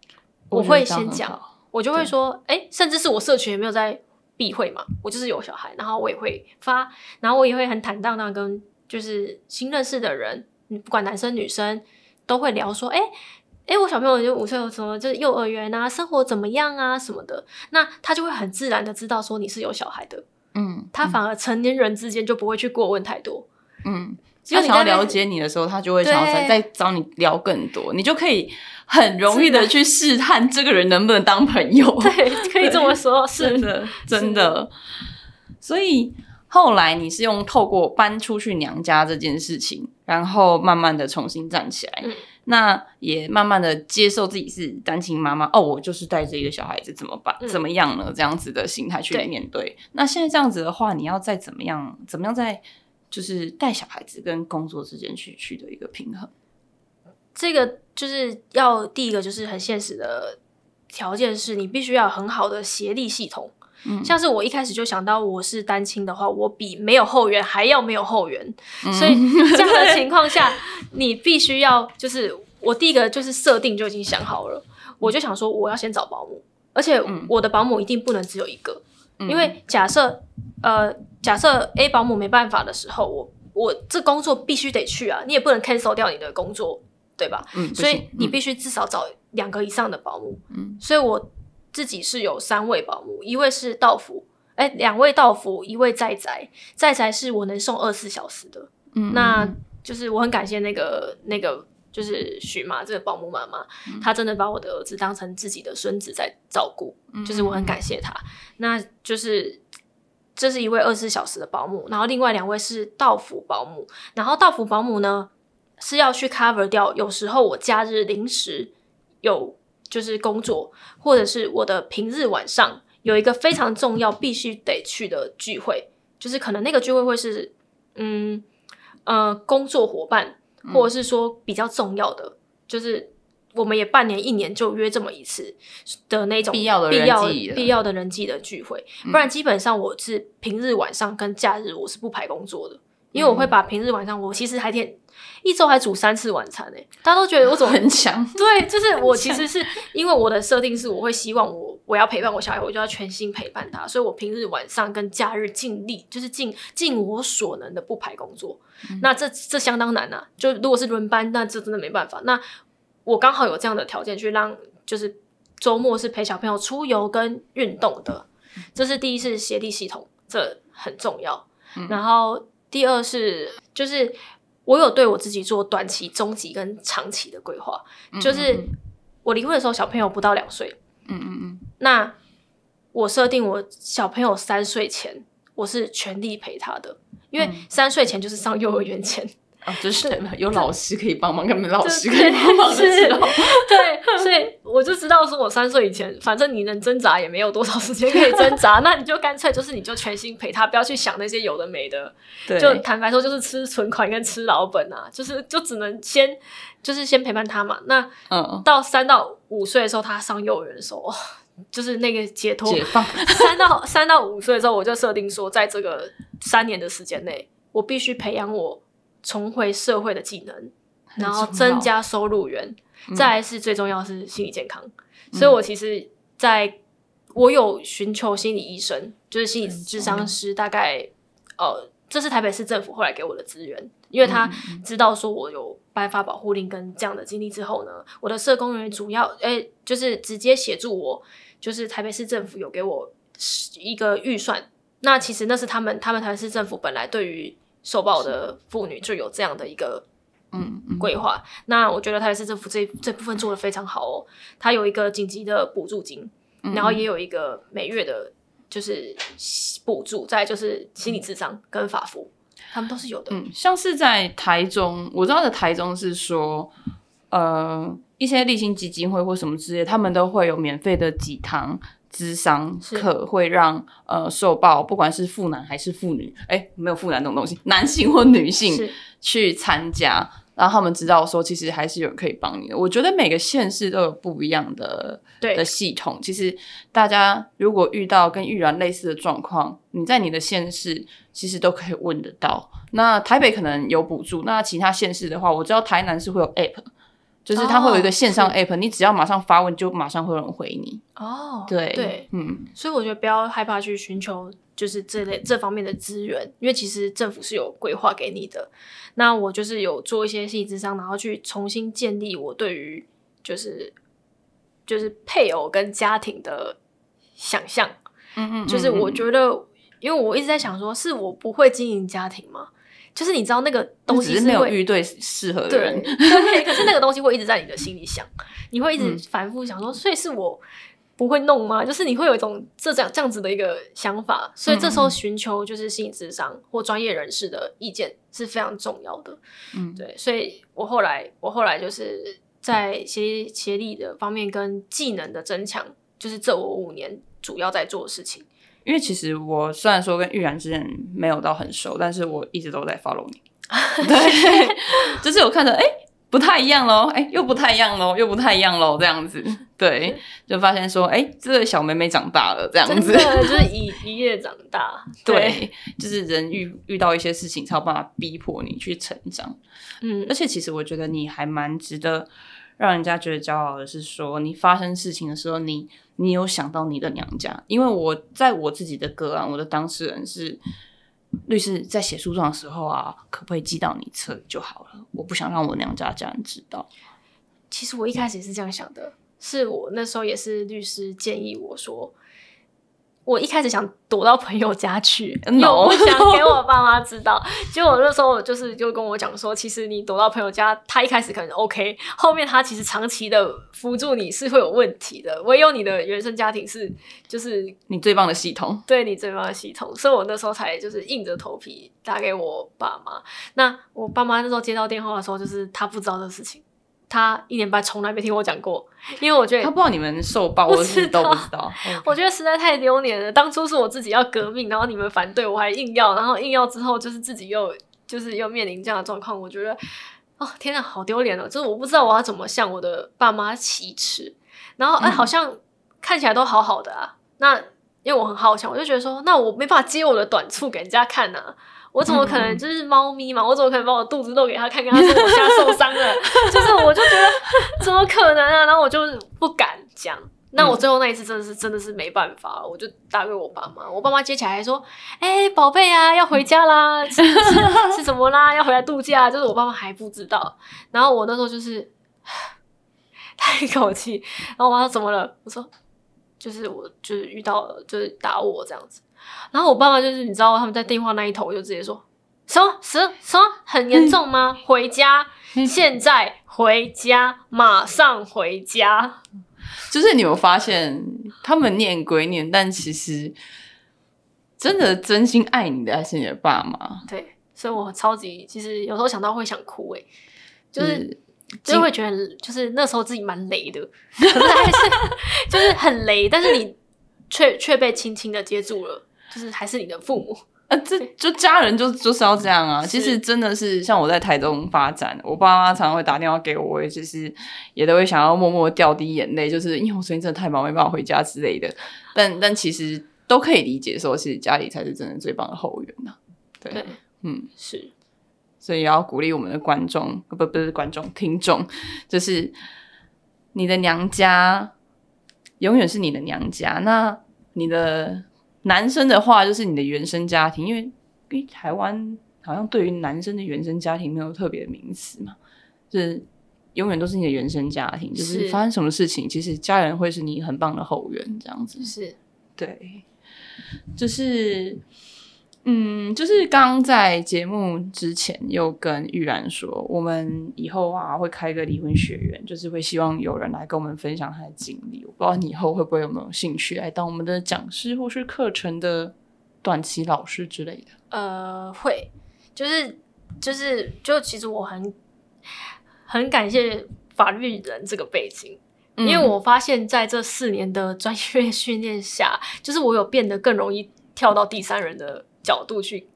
我会先讲，我就会说哎，甚至是我社群也没有在避讳嘛，我就是有小孩，然后我也会发，然后我也会很坦荡荡跟就是新认识的人不管男生女生都会聊说哎哎、欸欸，我小朋友就五岁有什么就是幼儿园啊生活怎么样啊什么的，那他就会很自然的知道说你是有小孩的。嗯，他反而成年人之间就不会去过问太多。嗯，他想要了解你的时候他就会想要再找你聊更多，你就可以很容易的去试探这个人能不能当朋友。对，可以这么说，是的，真的。所以后来你是用透过搬出去娘家这件事情然后慢慢的重新站起来、嗯、那也慢慢的接受自己是单亲妈妈，哦我就是带着一个小孩子怎么办、嗯、怎么样呢，这样子的心态去面 对, 对。那现在这样子的话你要再怎么样怎么样再就是带小孩子跟工作之间去取得一个平衡，这个就是要第一个就是很现实的条件是你必须要有很好的协力系统、嗯、像是我一开始就想到我是单亲的话我比没有后援还要没有后援、嗯、所以这样的情况下你必须要就是我第一个就是设定就已经想好了，我就想说我要先找保姆，而且我的保姆一定不能只有一个、嗯、因为假设呃，假设 A 保姆没办法的时候，我我这工作必须得去啊，你也不能 cancel 掉你的工作，对吧？嗯，所以你必须至少找两个以上的保姆。嗯，所以我自己是有三位保姆，一位是到府，哎、欸，两位到府，一位在宅，在宅是我能送二十四小时的。嗯，那就是我很感谢那个那个就是许妈这个保姆妈妈，嗯、她真的把我的儿子当成自己的孙子在照顾，嗯、就是我很感谢她。那就是。这是一位二十四小时的保姆，然后另外两位是到府保姆，然后到府保姆呢是要去 cover 掉有时候我假日临时有就是工作，或者是我的平日晚上有一个非常重要必须得去的聚会，就是可能那个聚会会是嗯呃工作伙伴或者是说比较重要的、嗯、就是我们也半年一年就约这么一次的那种必要的人际 的, 必要的人际的聚会、嗯、不然基本上我是平日晚上跟假日我是不排工作的，因为我会把平日晚上我其实还天一周还煮三次晚餐、欸、大家都觉得我怎么很强，对，就是我其实是因为我的设定是我会希望我我要陪伴我小孩我就要全心陪伴他，所以我平日晚上跟假日尽力就是尽尽我所能的不排工作、嗯、那这这相当难啊，就如果是轮班那这真的没办法，那我刚好有这样的条件去让就是周末是陪小朋友出游跟运动的，这是第一是协力系统，这很重要、嗯、然后第二是就是我有对我自己做短期、中期跟长期的规划。嗯嗯嗯，就是我离婚的时候小朋友不到两岁，嗯嗯嗯，那我设定我小朋友三岁前我是全力陪他的，因为三岁前就是上幼儿园前、嗯、啊，就是有老师可以帮忙，跟没老师可以帮忙的时候，对，所以我就知道说我三岁以前反正你能挣扎也没有多少时间可以挣扎那你就干脆就是你就全心陪他，不要去想那些有的没的，对，就坦白说就是吃存款跟吃老本啊，就是就只能先就是先陪伴他嘛。那、嗯、到三到五岁的时候他上幼儿园的时候、哦，就是那个解脱解放三到三到五岁的时候我就设定说在这个三年的时间内我必须培养我重回社会的技能，然后增加收入源、嗯、再来是最重要的是心理健康、嗯、所以我其实在我有寻求心理医生，就是心理咨商师，大概、呃、这是台北市政府后来给我的资源，因为他知道说我有颁发保护令跟这样的经历之后呢，我的社工人员主要、欸、就是直接协助我，就是台北市政府有给我一个预算，那其实那是他们他们台北市政府本来对于受暴的妇女就有这样的一个规划、嗯嗯、那我觉得台北市政府 这, 这部分做得非常好哦，他有一个紧急的补助金，然后也有一个每月的就是补助，再来就是心理咨商跟法服，他们都是有的。嗯，像是在台中，我知道的台中是说，呃，一些立新基金会或什么之类，他们都会有免费的几堂咨商课，会让呃受暴，不管是妇男还是妇女，哎、欸，没有妇男这种东西，男性或女性去参加，然后他们知道说，其实还是有人可以帮你的。我觉得每个县市都有不一样的的系统。其实大家如果遇到跟玉然类似的状况，你在你的县市其实都可以问得到。那台北可能有补助，那其他县市的话，我知道台南是会有 app， 就是它会有一个线上 app，、哦、你只要马上发问，就马上会有人回你。哦，对对，嗯，所以我觉得不要害怕去寻求。就是这类这方面的资源，因为其实政府是有规划给你的。那我就是有做一些心理咨商，然后去重新建立我对于就是就是配偶跟家庭的想象。嗯 嗯, 嗯, 嗯，就是我觉得，因为我一直在想说，是我不会经营家庭吗？就是你知道那个东西是没有遇对适合的人，对，对可是那个东西会一直在你的心里想，你会一直反复想说，嗯、所以是我。不会弄吗？就是你会有一种这样这样子的一个想法，所以这时候寻求就是心理咨商或专业人士的意见是非常重要的。嗯，对，所以我后来我后来就是在协协力的方面跟技能的增强，就是这我五年主要在做的事情。因为其实我虽然说跟玉然之前没有到很熟，但是我一直都在 follow 你，对，就是我看着哎。欸不太一样咯，哎，又不太一样咯，又不太一样咯，这样子，对，就发现说，哎，这个小妹妹长大了，这样子，真的就是一一夜长大，对，就是人遇遇到一些事情，才有办法逼迫你去成长，嗯，而且其实我觉得你还蛮值得让人家觉得骄傲的是说，你发生事情的时候，你你有想到你的娘家，因为我在我自己的个案，我的当事人是。律师在写诉状的时候啊，可不可以寄到你车就好了？我不想让我娘家家人知道。其实我一开始也是这样想的，是我那时候也是律师建议我说，我一开始想躲到朋友家去，因为我不想给我爸妈知道。结果那时候就是就跟我讲说，其实你躲到朋友家，他一开始可能 OK， 后面他其实长期的辅助你是会有问题的。唯有你的原生家庭是就是你最棒的系统，对你最棒的系统。所以我那时候才就是硬着头皮打给我爸妈。那我爸妈那时候接到电话的时候，就是他不知道这个事情。他一年半从来没听我讲过，因为我觉得他不知道你们受暴，我是都不知道。我觉得实在太丢脸了，当初是我自己要革命，然后你们反对，我还硬要，然后硬要之后就是自己又就是又面临这样的状况，我觉得哦天哪，好丢脸哦！就是我不知道我要怎么向我的爸妈启齿，然后哎、嗯欸、好像看起来都好好的啊，那因为我很好强，我就觉得说，那我没办法揭我的短处给人家看啊。我怎么可能就是猫咪嘛？我怎么可能把我肚子露给他看，跟他说我现在受伤了？就是我就觉得怎么可能啊？然后我就不敢讲。那我最后那一次真的是真的是没办法了，我就打给我爸妈，我爸妈接起来还说：“哎、欸，宝贝啊，要回家啦，是是是怎么啦？要回来度假、啊？”就是我爸妈还不知道。然后我那时候就是叹一口气，然后我妈说：“怎么了？”我说：“就是我就是遇到了，就是打我这样子。”然后我爸妈就是你知道他们在电话那一头就直接说什么什么什么很严重吗？回家，现在回家，马上回家。就是你有发现他们念归念，但其实真的真心爱你的还是你的爸妈。对，所以我超级其实有时候想到会想哭诶、欸，就是、嗯、就会觉得就是那时候自己蛮雷的，可是还是就是很雷，但是你却却被轻轻的接住了，就是还是你的父母。啊、这就家人就就是要这样啊！其实真的是像我在台中发展，我爸妈常常会打电话给我，也就是也都会想要默默掉滴眼泪，就是因为我昨天真的太忙没办法回家之类的。但但其实都可以理解，说是家里才是真的最棒的后援呐、啊。对，对嗯，是，所以也要鼓励我们的观众，不不是观众，听众，就是你的娘家永远是你的娘家，那你的。男生的话就是你的原生家庭，因为因为台湾好像对于男生的原生家庭没有特别的名词嘛，就是永远都是你的原生家庭，就是发生什么事情，其实家人会是你很棒的后援，这样子是对，就是嗯，就是刚刚在节目之前又跟玉然说，我们以后啊会开个离婚学院，就是会希望有人来跟我们分享他的经历。我不知道你以后会不会有没有兴趣来当我们的讲师或是课程的短期老师之类的？呃，会，就是就是就其实我很很感谢法律人这个背景。因为我发现在这四年的专业训练下，就是我有变得更容易跳到第三人的角度去，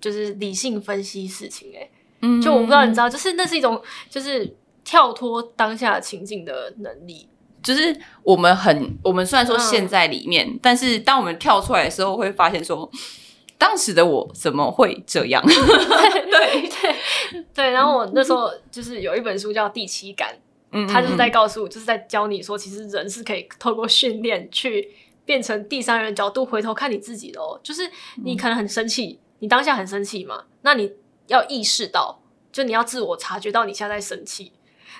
就是理性分析事情、欸。哎，就我不知道你知道，就是那是一种就是跳脱当下情境的能力。就是我们很，我们虽然说陷在里面，嗯、但是当我们跳出来的时候，会发现说，当时的我怎么会这样？对对对。然后我那时候就是有一本书叫《第七感》。他就是在告诉，就是在教你说，其实人是可以透过训练去变成第三人角度回头看你自己的哦。就是你可能很生气，你当下很生气嘛，那你要意识到，就你要自我察觉到你现在在生气，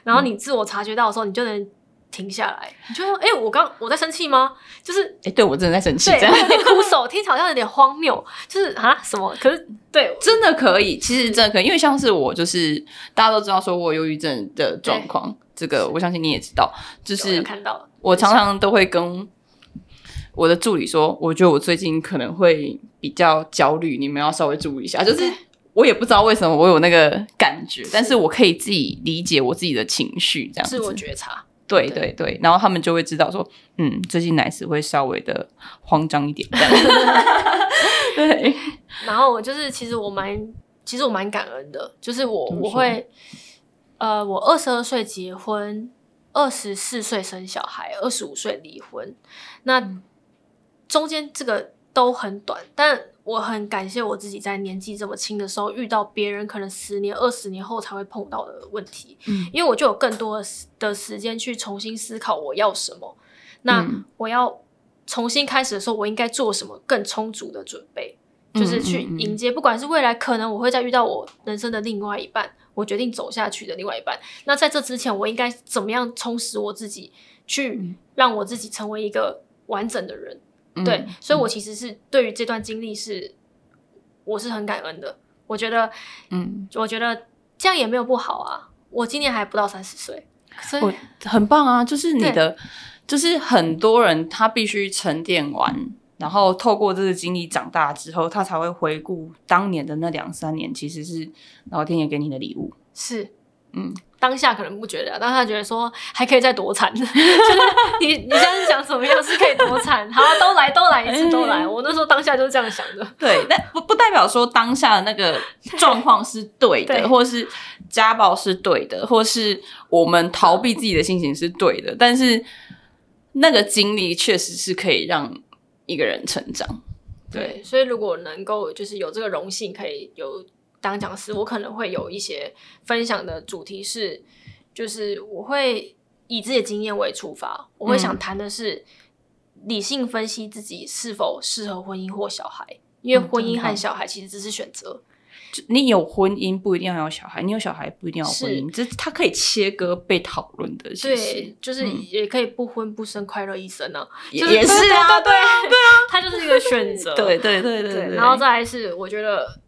然后你自我察觉到的时候，你就能停下来，你就说：“哎、欸，我刚我在生气吗？”就是哎、欸，对我真的在生气，对，有点枯手，听起来好像有点荒谬，就是啊什么？可是对，真的可以，其实真的可以，因为像是我，就是大家都知道说我有忧郁症的状况。这个我相信你也知道，就是我常常都会跟我的助理说，我觉得我最近可能会比较焦虑，你们要稍微注意一下。就是我也不知道为什么我有那个感觉，但是我可以自己理解我自己的情绪，这样子自我觉察。对对对，然后他们就会知道说，嗯，最近奶子会稍微的慌张一点。对，然后我就是其实我蛮，其实我蛮感恩的，就是我我会。呃，我二十二岁结婚，二十四岁生小孩，二十五岁离婚。那中间这个都很短，但我很感谢我自己在年纪这么轻的时候遇到别人可能十年、二十年后才会碰到的问题，嗯，因为我就有更多的时间去重新思考我要什么。那我要重新开始的时候，我应该做什么更充足的准备，就是去迎接，不管是未来可能我会再遇到我人生的另外一半。我决定走下去的另外一半，那在这之前我应该怎么样充实我自己，去让我自己成为一个完整的人、嗯、对，所以我其实是对于这段经历是我是很感恩的，我觉得嗯，我觉得这样也没有不好啊，我今年还不到三十岁，所以我很棒啊，就是你的就是很多人他必须沉淀完，然后透过这个经历长大之后，他才会回顾当年的那两三年，其实是老天爷给你的礼物。是，嗯，当下可能不觉得、啊，当下觉得说还可以再多惨，就是你你现在想什么样是可以多惨，好、啊，都来都来一次都来。我那时候当下就是这样想的。对，但不不代表说当下的那个状况是对的，对，或是家暴是对的，或是我们逃避自己的心情是对的，但是那个经历确实是可以让。一个人成长，对，对，所以如果能够就是有这个荣幸可以有当讲师，我可能会有一些分享的主题是，就是我会以自己的经验为出发，我会想谈的是理性分析自己是否适合婚姻或小孩，因为婚姻和小孩其实只是选择。你有婚姻不一定要有小孩，你有小孩不一定要有婚姻，这它可以切割被讨论的。对，就是也可以不婚不生，快乐一生啊，也是啊，对啊，对啊，它就是一个选择。对对对对。然后再来是，我觉得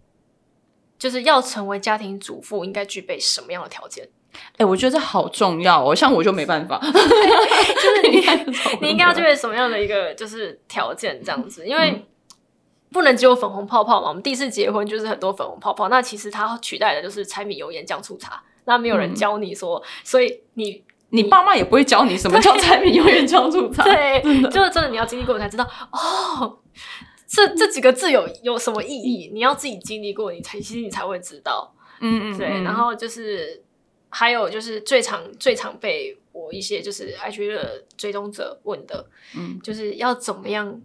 就是要成为家庭主妇应该具备什么样的条件？哎、欸，我觉得这好重要哦，像我就没办法就是你你应该要具备什么样的一个就是条件这样子，因为、嗯，不能只有粉红泡泡嘛，我们第一次结婚就是很多粉红泡泡，那其实它取代的就是柴米油盐酱醋茶，那没有人教你说、嗯、所以你你爸妈也不会教你什么叫柴米油盐酱醋茶，对，就是真的你要经历过你才知道哦，这这几个字有有什么意义，你要自己经历过你才其实你才会知道。嗯嗯，对，嗯，然后就是还有就是最常最常被我一些就是 I G 的追踪者问的，嗯，就是要怎么样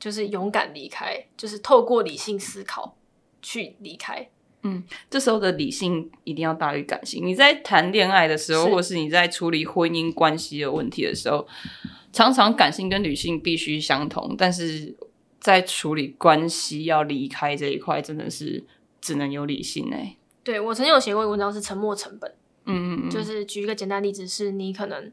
就是勇敢离开，就是透过理性思考去离开。嗯，这时候的理性一定要大于感性。你在谈恋爱的时候，是或是你在处理婚姻关系的问题的时候，常常感性跟理性必须相同，但是在处理关系要离开这一块，真的是只能有理性。欸，对，我曾经有写过一个文章是沉没成本。嗯嗯嗯，就是举一个简单例子，是你可能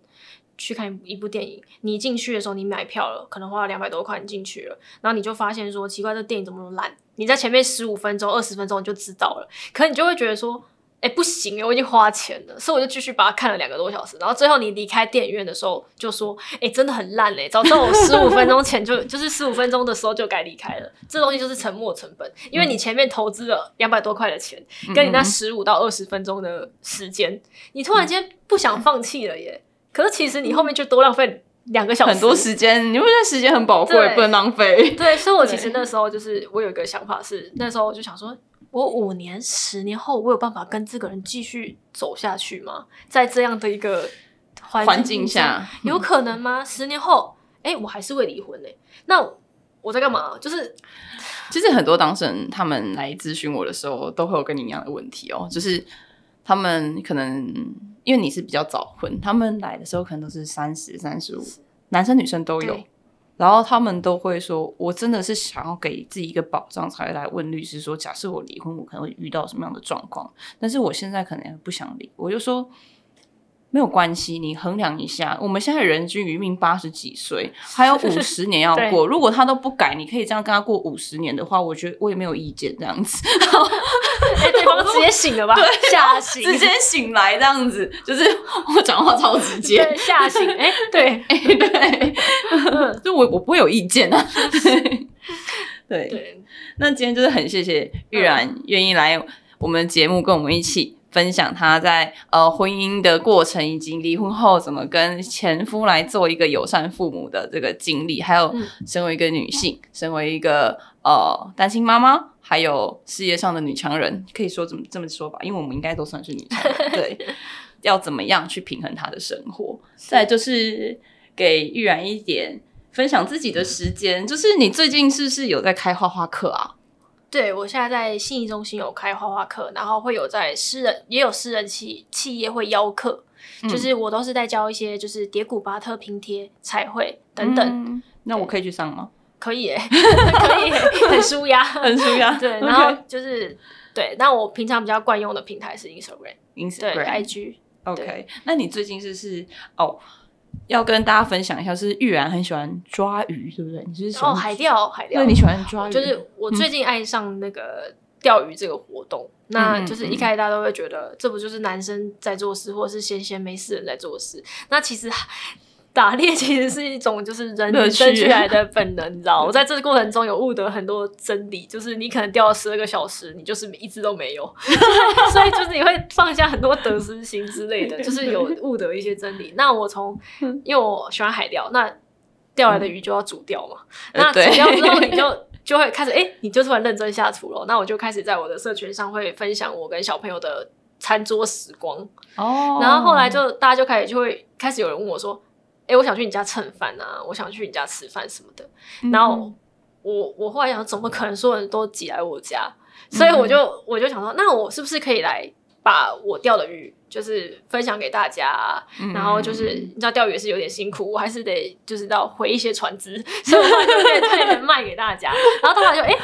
去看一部电影，你进去的时候你买票了，可能花了两百多块你进去了，然后你就发现说奇怪这电影怎么那么烂，你在前面十五分钟二十分钟你就知道了，可是你就会觉得说哎、欸，不行，我已经花钱了，所以我就继续把它看了两个多小时，然后最后你离开电影院的时候就说哎、欸，真的很烂欸，早知道我十五分钟前就就是十五分钟的时候就该离开了。这东西就是沉没成本，因为你前面投资了两百多块的钱跟你那十五到二十分钟的时间，你突然间不想放弃了耶，可是其实你后面就多浪费两个小时，很多时间，你会觉得时间很宝贵，不能浪费。对，所以我其实那时候就是我有一个想法是，那时候我就想说，我五年、十年后，我有办法跟这个人继续走下去吗？在这样的一个环境 下, 环境下有可能吗？嗯、十年后，哎、欸，我还是会离婚哎、欸，那我在干嘛？就是其实很多当事人他们来咨询我的时候，都会有跟你一样的问题哦，就是他们可能。因为你是比较早婚，他们来的时候可能都是三十、三十五，男生女生都有，然后他们都会说我真的是想要给自己一个保障才来问律师说假设我离婚我可能会遇到什么样的状况，但是我现在可能不想离。我就说没有关系，你衡量一下，我们现在人均余命八十几岁，还有五十年要过如果他都不改，你可以这样跟他过五十年的话，我觉得我也没有意见这样子。欸、对方直接醒了吧，吓醒，直接醒来这样子，就是我讲话超直接，对，吓醒，哎、欸，对，哎、欸，对，就我我不会有意见啊，对，对。那今天就是很谢谢玉然愿意来我们节目跟我们一起分享她在呃婚姻的过程，以及离婚后怎么跟前夫来做一个友善父母的这个经历，还有身为一个女性，身为一个呃单亲妈妈。还有事业上的女强人，可以说怎么这么说吧，因为我们应该都算是女强人。对，要怎么样去平衡她的生活？再就是给玉然一点分享自己的时间，就是你最近是不是有在开画画课啊？对，我现在在信义中心有开画画课，然后会有在私人也有私人企企业会邀课，嗯、就是我都是在教一些就是蝶谷巴特拼贴、彩绘等等、嗯。那我可以去上吗？可以耶、欸、可以、欸、很舒压很舒压对，然后就是、okay. 对，那我平常比较惯用的平台是 Instagram, Instagram 对 I G OK 對。那你最近是是哦要跟大家分享一下，是玉然很喜欢抓鱼对不对？你是喜歡哦海钓海钓对，你喜欢抓鱼，就是我最近爱上那个钓鱼这个活动、嗯、那就是一开始大家都会觉得这不就是男生在做事，或是闲闲没事人在做事，那其实打猎其实是一种就是人与生俱来的本能，你知道我在这个过程中有悟得很多真理，就是你可能钓了十二个小时你就是一直都没有所以就是你会放下很多得失心之类的，就是有悟得一些真理。那我从因为我喜欢海钓，那钓来的鱼就要煮掉嘛、嗯、那煮掉之后你就就会开始哎、欸，你就突然认真下厨了。那我就开始在我的社群上会分享我跟小朋友的餐桌时光哦，然后后来就大家就开始就会开始有人问我说哎、欸，我想去你家蹭饭啊，我想去你家吃饭什么的。嗯、然后我我后来想，怎么可能所有人都挤来我家？所以我就、嗯、我就想说，那我是不是可以来把我钓的鱼，就是分享给大家、啊嗯？然后就是你知道钓鱼也是有点辛苦，我还是得就是要回一些船只，所以我就可以特别卖给大家。然后大家就哎、欸，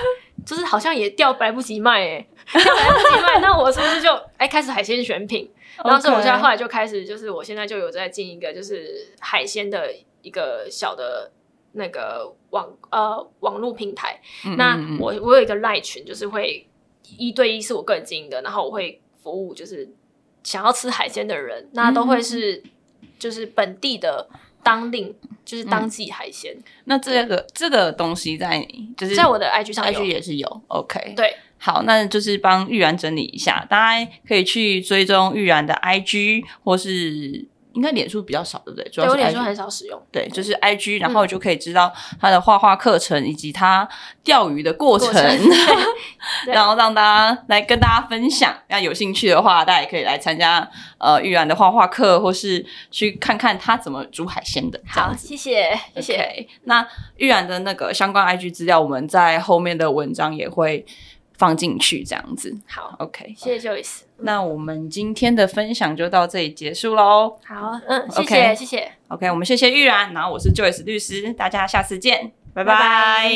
就是好像也钓来不及卖哎、欸，钓来不及卖，那我是不是就哎、欸、开始海鲜选品？然后所以我现在后来就开始就是我现在就有在进一个就是海鲜的一个小的那个网呃网络平台、嗯、那我我有一个 LINE 群，就是会一对一是我个人经营的，然后我会服务就是想要吃海鲜的人，那都会是就是本地的当令，就是当季海鲜、嗯、那这个这个东西在你就是在我的 I G 上有 I G 也是有 OK 对，好，那就是帮玉然整理一下，大家可以去追踪玉然的 I G 或是应该脸书比较少对不对？主要是 I G, 对，我脸书很少使用，对，就是 I G 然后就可以知道他的画画课程以及他钓鱼的过程, 过程然后让大家来跟大家分享，那有兴趣的话大家也可以来参加呃玉然的画画课，或是去看看他怎么煮海鲜的。好，谢谢谢谢、okay, 那玉然的那个相关 I G 资料我们在后面的文章也会放进去这样子。好 OK， 谢谢 Joyce， 那我们今天的分享就到这里结束咯。好，嗯，谢谢、okay, 谢谢 OK， 我们谢谢玉然，然后我是 Joyce 律师，大家下次见，拜拜。